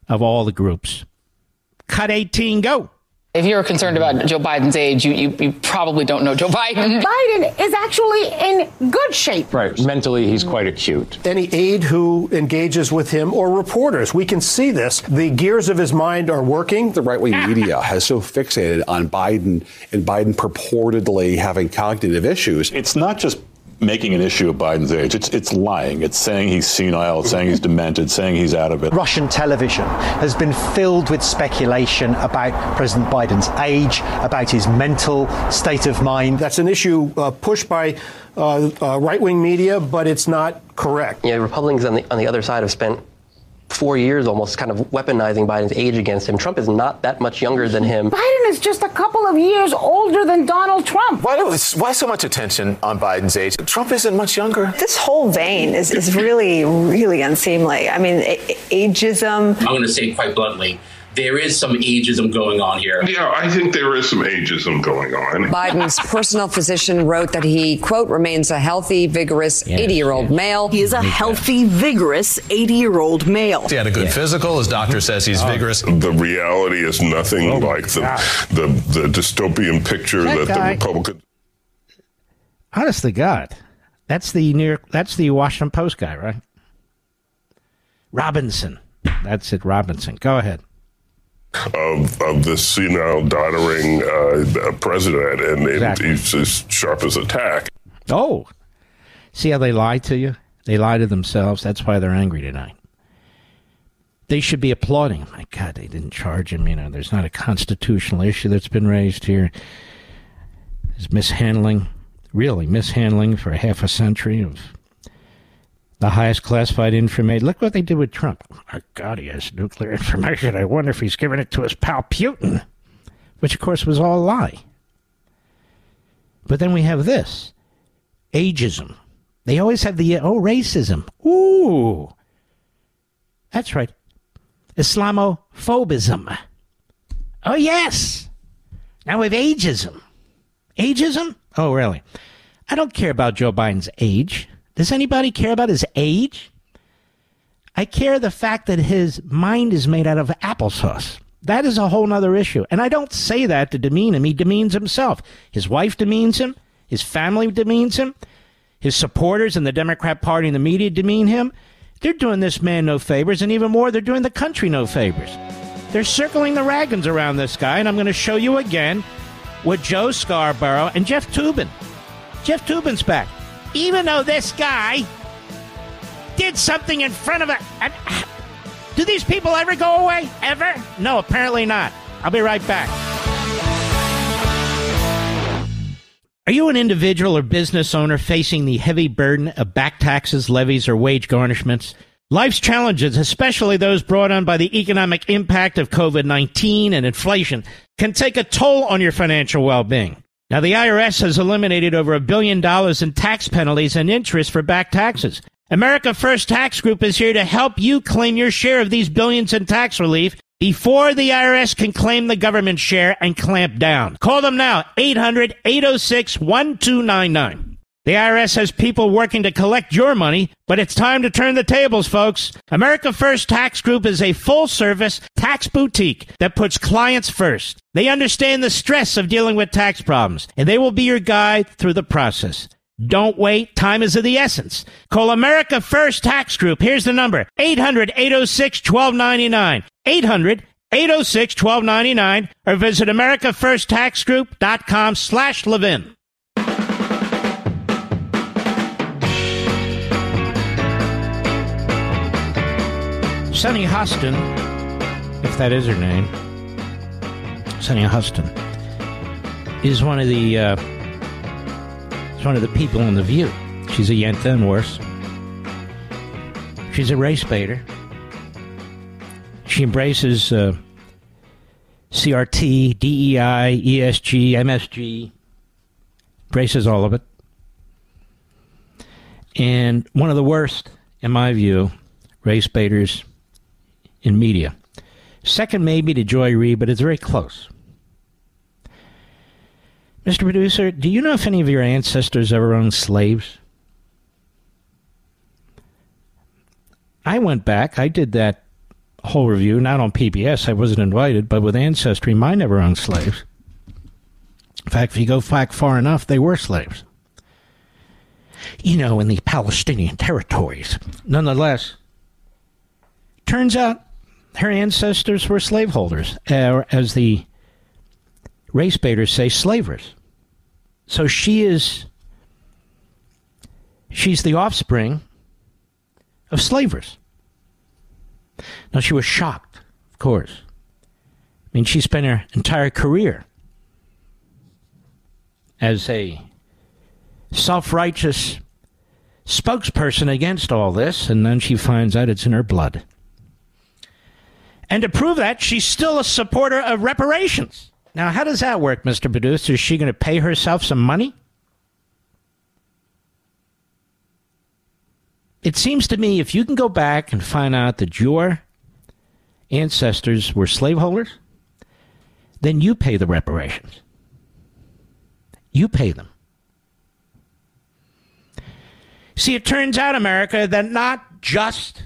of all the groups. Cut 18, go. If you're concerned about Joe Biden's age, you probably don't know Joe Biden. Biden is actually in good shape. Right. Mentally, he's quite acute. Any aide who engages with him or reporters, we can see this. The gears of his mind are working. The right-wing media has so fixated on Biden and Biden purportedly having cognitive issues. It's not just making an issue of Biden's age. It's lying. It's saying he's senile, it's saying he's demented, saying he's out of it. Russian television has been filled with speculation about President Biden's age, about his mental state of mind. That's an issue pushed by right-wing media, but it's not correct. Yeah, Republicans on the other side have spent 4 years almost kind of weaponizing Biden's age against him. Trump is not that much younger than him. Biden is just a couple of years older than Donald Trump. Why so much attention on Biden's age? Trump isn't much younger. This whole vein is really, really unseemly. I mean, ageism. I'm going to say quite bluntly, there is some ageism going on here. Yeah, I think there is some ageism going on. Biden's personal physician wrote that he, quote, remains a healthy, vigorous 80-year-old male. He is a healthy, vigorous 80-year-old male. He had a good physical. His doctor says he's vigorous. The reality is nothing like the dystopian picture that the Republican. Honest to God, that's the Washington Post guy, right? Robinson. That's it, Robinson. Go ahead. Of the senile, doddering president, and he's as sharp as a tack. Oh, see how they lie to you? They lie to themselves. That's why they're angry tonight. They should be applauding. My God, they didn't charge him. You know, there's not a constitutional issue that's been raised here. There's mishandling, really mishandling for half a century of the highest classified information. Look what they did with Trump. Oh my God, he has nuclear information. I wonder if he's giving it to his pal Putin, which, of course, was all a lie. But then we have this. Ageism. They always have the, racism. Ooh. That's right. Islamophobism. Oh, yes. Now we have ageism. Ageism? Oh, really? I don't care about Joe Biden's age. Does anybody care about his age? I care the fact that his mind is made out of applesauce. That is a whole nother issue. And I don't say that to demean him. He demeans himself. His wife demeans him. His family demeans him. His supporters in the Democrat Party and the media demean him. They're doing this man no favors. And even more, they're doing the country no favors. They're circling the wagons around this guy. And I'm going to show you again with Joe Scarborough and Jeff Toobin. Jeff Toobin's back. Even though this guy did something in front of do these people ever go away? Ever? No, apparently not. I'll be right back. Are you an individual or business owner facing the heavy burden of back taxes, levies, or wage garnishments? Life's challenges, especially those brought on by the economic impact of COVID-19 and inflation, can take a toll on your financial well-being. Now, the IRS has eliminated over $1 billion in tax penalties and interest for back taxes. America First Tax Group is here to help you claim your share of these billions in tax relief before the IRS can claim the government share and clamp down. Call them now, 800-806-1299. The IRS has people working to collect your money, but it's time to turn the tables, folks. America First Tax Group is a full-service tax boutique that puts clients first. They understand the stress of dealing with tax problems, and they will be your guide through the process. Don't wait. Time is of the essence. Call America First Tax Group. Here's the number, 800-806-1299, 800-806-1299, or visit americafirstaxgroup.com/Levin. Sonny Hostin, if that is her name, Sonny Hostin is one of the people on The View. She's a Yenta and worse. She's a race baiter. She embraces CRT, DEI, ESG, MSG, embraces all of it. And one of the worst, in my view, race baiters in media. Second maybe to Joy Reid, but it's very close. Mr. Producer, do you know if any of your ancestors ever owned slaves? I went back. I did that whole review, not on PBS. I wasn't invited, but with Ancestry, mine never owned slaves. In fact, if you go back far enough, they were slaves. You know, in the Palestinian territories. Nonetheless, turns out her ancestors were slaveholders, or as the race baiters say, slavers. So she's the offspring of slavers. Now, she was shocked, of course. I mean, she spent her entire career as a self-righteous spokesperson against all this, and then she finds out it's in her blood. And to prove that, she's still a supporter of reparations. Now, how does that work, Mr. Producer? Is she going to pay herself some money? It seems to me if you can go back and find out that your ancestors were slaveholders, then you pay the reparations. You pay them. See, it turns out, America, that not just,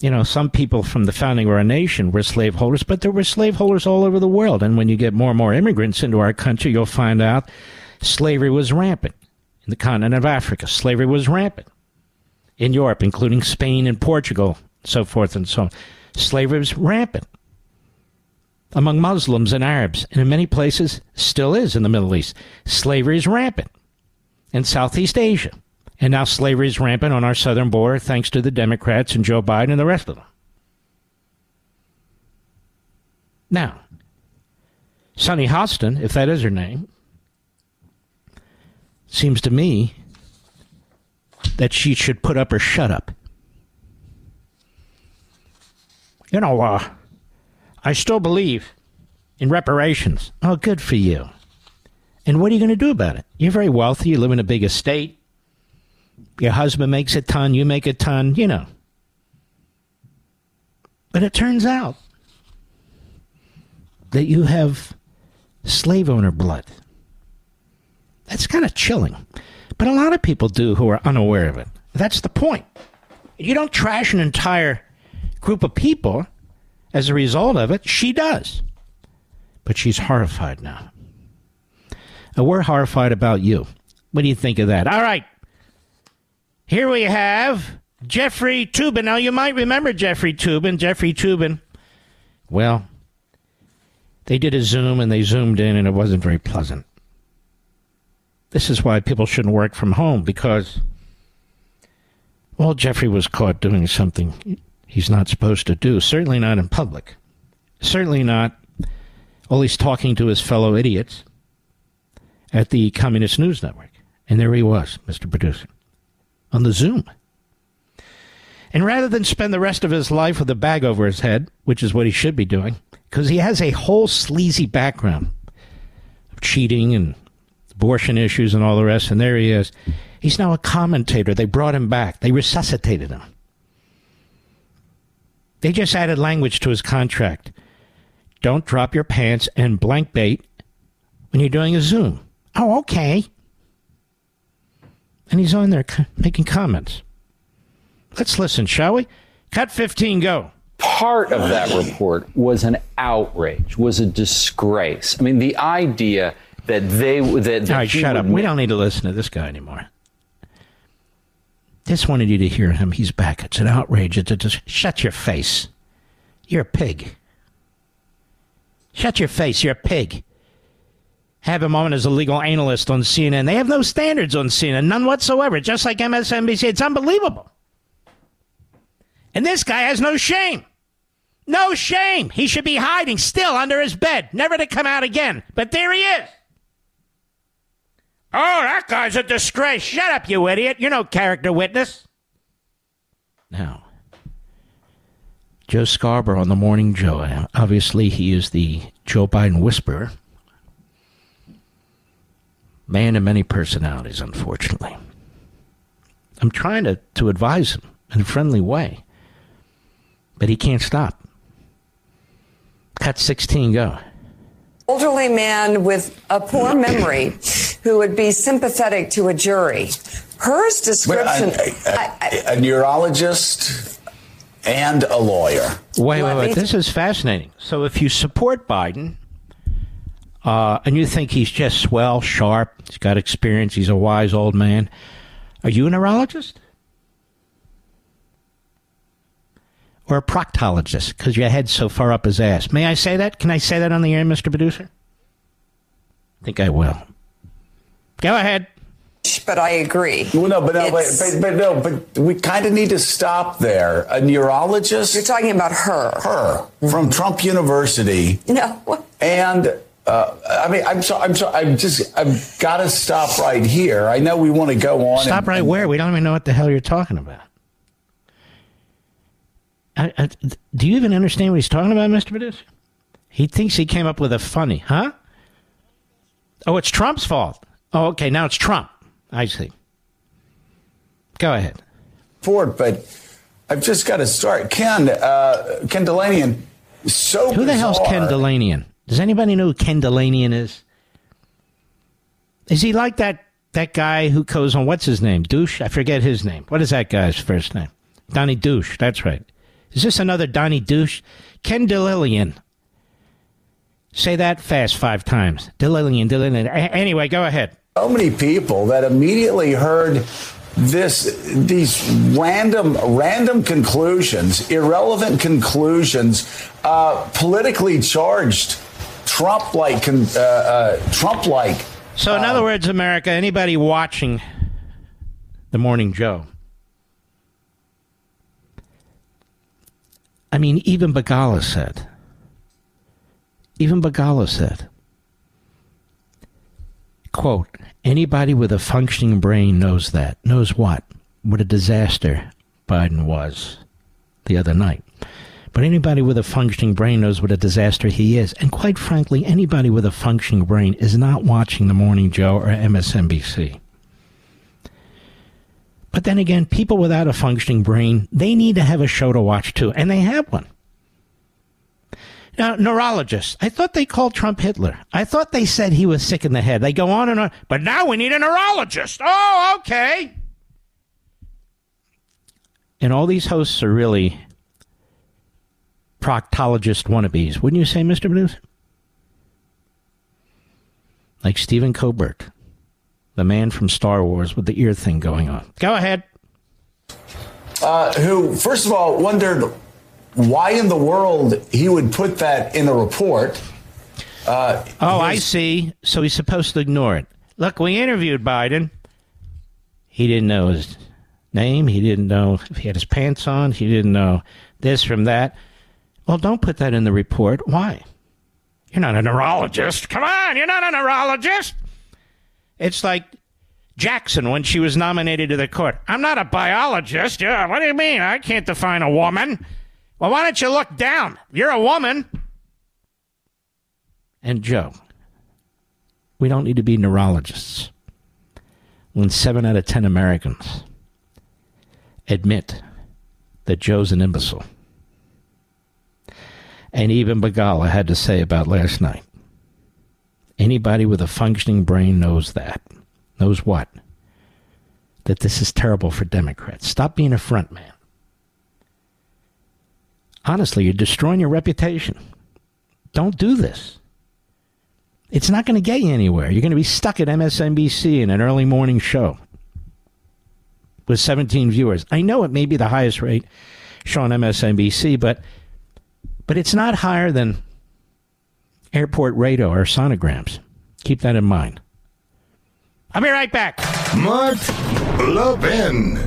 you know, some people from the founding of our nation were slaveholders, but there were slaveholders all over the world. And when you get more and more immigrants into our country, you'll find out slavery was rampant in the continent of Africa. Slavery was rampant in Europe, including Spain and Portugal, so forth and so on. Slavery was rampant among Muslims and Arabs, and in many places still is in the Middle East. Slavery is rampant in Southeast Asia. And now slavery is rampant on our southern border thanks to the Democrats and Joe Biden and the rest of them. Now, Sonny Hostin, if that is her name, seems to me that she should put up or shut up. You know, I still believe in reparations. Oh, good for you. And what are you going to do about it? You're very wealthy. You live in a big estate. Your husband makes a ton. You make a ton, you know. But it turns out that you have slave owner blood. That's kind of chilling. But a lot of people do who are unaware of it. That's the point. You don't trash an entire group of people as a result of it. She does. But she's horrified now. And we're horrified about you. What do you think of that? All right. Here we have Jeffrey Toobin. Now, you might remember Jeffrey Toobin. Jeffrey Toobin, well, they did a Zoom, and they zoomed in, and it wasn't very pleasant. This is why people shouldn't work from home, because, well, Jeffrey was caught doing something he's not supposed to do, certainly not in public, certainly not while he's talking to his fellow idiots at the Communist News Network. And there he was, Mr. Producer, on the Zoom. And rather than spend the rest of his life with a bag over his head, which is what he should be doing, because he has a whole sleazy background of cheating and abortion issues and all the rest, and there he is. He's now a commentator. They brought him back. They resuscitated him. They just added language to his contract. Don't drop your pants and blank bait when you're doing a Zoom. Oh, okay. And he's on there making comments. Let's listen, shall we? Cut 15, go. Part of that report was an outrage, was a disgrace. I mean, the idea that they... All right, shut up. We don't need to listen to this guy anymore. Just wanted you to hear him. He's back. It's an outrage. It's just shut your face. You're a pig. Shut your face. You're a pig. Have him on as a legal analyst on CNN. They have no standards on CNN, none whatsoever. Just like MSNBC. It's unbelievable. And this guy has no shame. No shame. He should be hiding still under his bed, never to come out again. But there he is. Oh, that guy's a disgrace. Shut up, you idiot. You're no character witness. Now, Joe Scarborough on the Morning Joe. Obviously, he is the Joe Biden whisperer. Man of many personalities, unfortunately. I'm trying to advise him in a friendly way, but he can't stop. Cut 16, go. Elderly man with a poor memory who would be sympathetic to a jury. Hers description... A neurologist and a lawyer. Wait. This is fascinating. So if you support Biden, and you think he's just swell, sharp, he's got experience, he's a wise old man, are you a neurologist? Or a proctologist, because your head's so far up his ass. May I say that? Can I say that on the air, Mr. Producer? I think I will. Go ahead. But I agree. Well, no, but we kind of need to stop there. A neurologist? You're talking about her. Her, from Trump University. No. And... I've got to stop right here. I know we want to go on. Stop right where? We don't even know what the hell you're talking about. Do you even understand what he's talking about, Mr. Producer? He thinks he came up with a funny, huh? Oh, it's Trump's fault. Oh, okay, now it's Trump. I see. Go ahead. Ford, but I've just got to start. Ken Delanian. So who the hell's Ken Delanian? Does anybody know who Ken Delanian is? Is he like that guy who goes on, what's his name? Douche? I forget his name. What is that guy's first name? Donnie Douche. That's right. Is this another Donnie Douche? Ken Delanian. Say that fast 5 times. Delanian, Delanian. Anyway, go ahead. So many people that immediately heard these random conclusions, irrelevant conclusions, politically charged, Trump-like. So in other words, America, anybody watching The Morning Joe, I mean, even Begala said, quote, anybody with a functioning brain knows that. Knows what? What a disaster Biden was the other night. But anybody with a functioning brain knows what a disaster he is. And quite frankly, anybody with a functioning brain is not watching The Morning Joe or MSNBC. But then again, people without a functioning brain, they need to have a show to watch too. And they have one. Now, neurologists, I thought they called Trump Hitler. I thought they said he was sick in the head. They go on and on. But now we need a neurologist. Oh, okay. And all these hosts are really proctologist wannabes. Wouldn't you say, Mr. Producer? Like Stephen Colbert, the man from Star Wars with the ear thing going on. Go ahead. Who, first of all, wondered why in the world he would put that in a report. I see. So he's supposed to ignore it. Look, we interviewed Biden. He didn't know his name. He didn't know if he had his pants on. He didn't know this from that. Well, don't put that in the report. Why? You're not a neurologist. Come on, you're not a neurologist. It's like Jackson when she was nominated to the court. I'm not a biologist. Yeah, what do you mean? I can't define a woman. Well, why don't you look down? You're a woman. And Joe, we don't need to be neurologists when 7 out of 10 Americans admit that Joe's an imbecile. And even Begala had to say about last night, anybody with a functioning brain knows that. Knows what? That this is terrible for Democrats. Stop being a front man. Honestly, you're destroying your reputation. Don't do this. It's not going to get you anywhere. You're going to be stuck at MSNBC in an early morning show with 17 viewers. I know it may be the highest rate show on MSNBC, but it's not higher than airport radio or sonograms. Keep that in mind. I'll be right back. Mark Levin.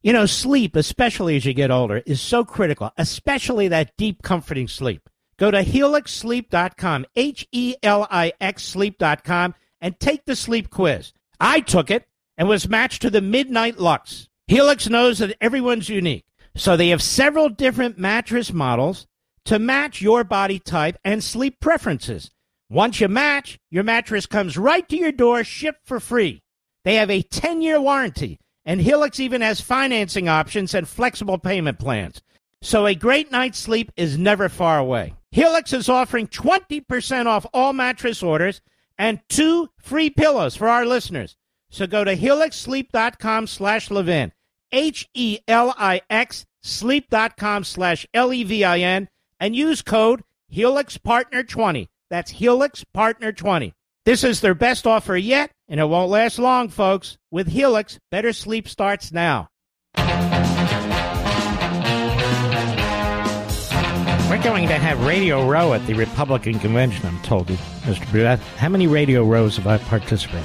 You know, sleep, especially as you get older, is so critical, especially that deep, comforting sleep. Go to helixsleep.com, H-E-L-I-X sleep.com, and take the sleep quiz. I took it and was matched to the Midnight Lux. Helix knows that everyone's unique, so they have several different mattress models to match your body type and sleep preferences. Once you match, your mattress comes right to your door, shipped for free. They have a 10-year warranty. And Helix even has financing options and flexible payment plans. So a great night's sleep is never far away. Helix is offering 20% off all mattress orders and 2 free pillows for our listeners. So go to helixsleep.com/Levin, H-E-L-I-X sleep.com/Levin, and use code HelixPartner20. That's HelixPartner20. This is their best offer yet, and it won't last long, folks. With Helix, better sleep starts now. We're going to have Radio Row at the Republican Convention, I'm told you, Mr. Brewer. How many Radio Rows have I participated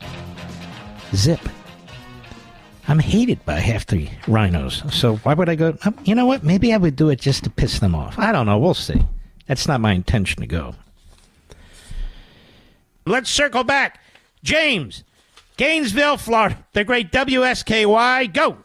in? Zip. I'm hated by half the rhinos, so why would I go? You know what? Maybe I would do it just to piss them off. I don't know. We'll see. That's not my intention to go. Let's circle back. James, Gainesville, Florida. The great WSKY. Go.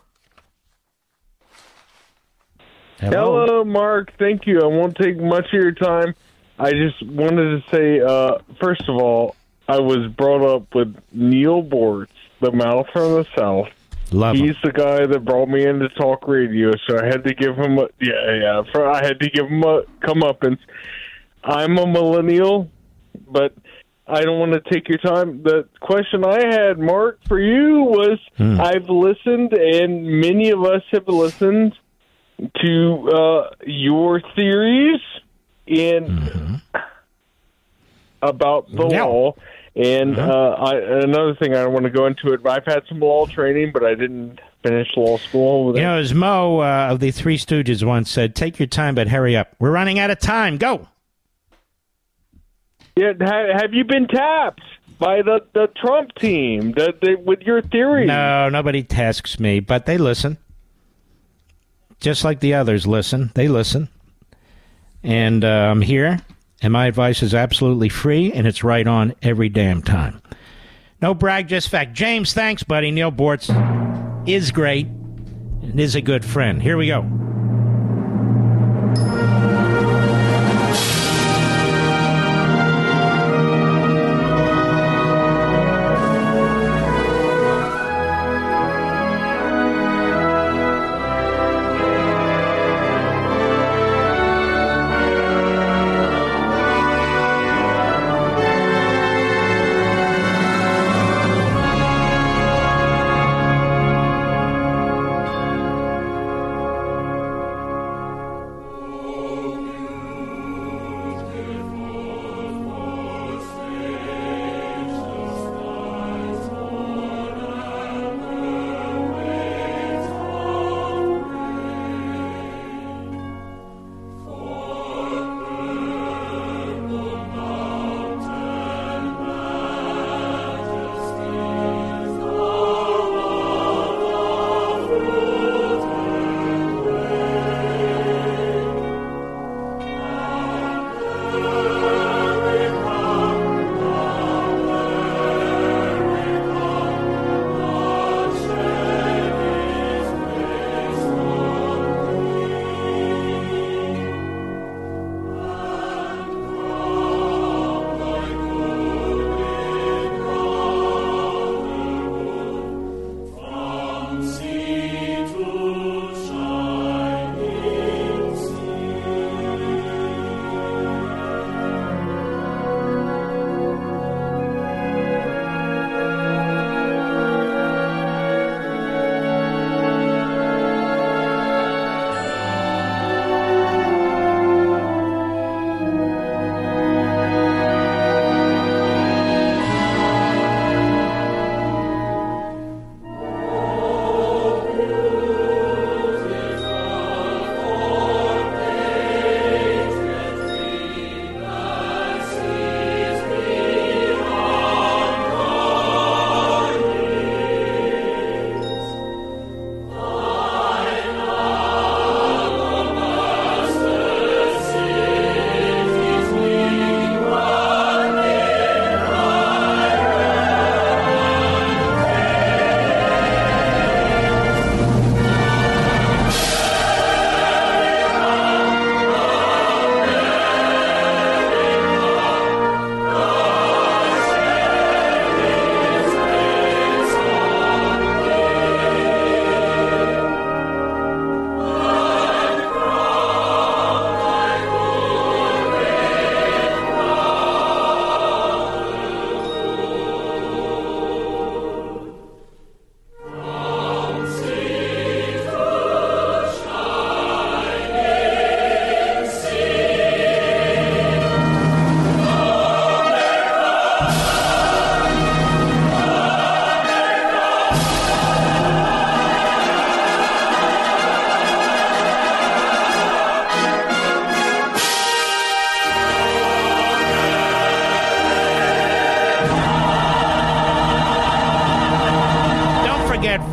Hello. Hello, Mark. Thank you. I won't take much of your time. I just wanted to say, first of all, I was brought up with Neil Bortz, the mouth from the South. Love him. He's the guy that brought me into talk radio, so I had to give him a I had to give him a comeuppance. I'm a millennial, but I don't want to take your time. The question I had, Mark, for you was I've listened, and many of us have listened to your theories in about the law. And another thing, I don't want to go into it, but I've had some law training, but I didn't finish law school. You know, as Mo of the Three Stooges once said, take your time, but hurry up. We're running out of time. Go. Yeah, have you been tapped by the Trump team with your theory? No, nobody tasks me, but they listen. Just like the others listen. They listen. And I'm here, and my advice is absolutely free, and it's right on every damn time. No brag, just fact. James, thanks, buddy. Neil Bortz is great and is a good friend. Here we go.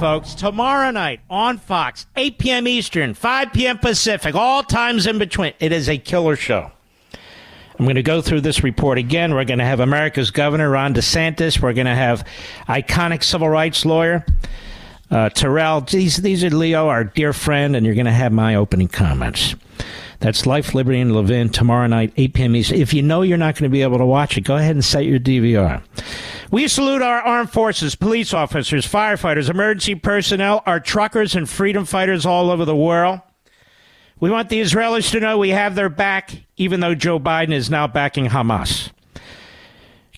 Folks, tomorrow night on Fox, 8 p.m. Eastern, 5 p.m. Pacific, all times in between. It is a killer show. I'm going to go through this report again. We're going to have America's governor, Ron DeSantis. We're going to have iconic civil rights lawyer, Terrell. These are Leo, our dear friend, and you're going to have my opening comments. That's Life, Liberty, and Levin tomorrow night, 8 p.m. Eastern. If you know you're not going to be able to watch it, go ahead and set your DVR. We salute our armed forces, police officers, firefighters, emergency personnel, our truckers and freedom fighters all over the world. We want the Israelis to know we have their back, even though Joe Biden is now backing Hamas.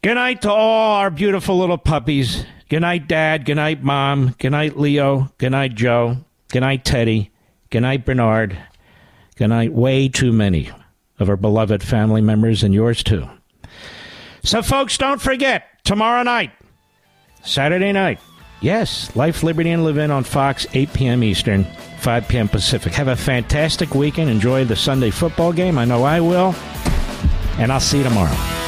Good night to all our beautiful little puppies. Good night, Dad. Good night, Mom. Good night, Leo. Good night, Joe. Good night, Teddy. Good night, Bernard. Good night, way too many of our beloved family members, and yours too. So, folks, don't forget, tomorrow night, Saturday night, yes, Life, Liberty, and Levin on Fox, 8 p.m. Eastern, 5 p.m. Pacific. Have a fantastic weekend. Enjoy the Sunday football game. I know I will. And I'll see you tomorrow.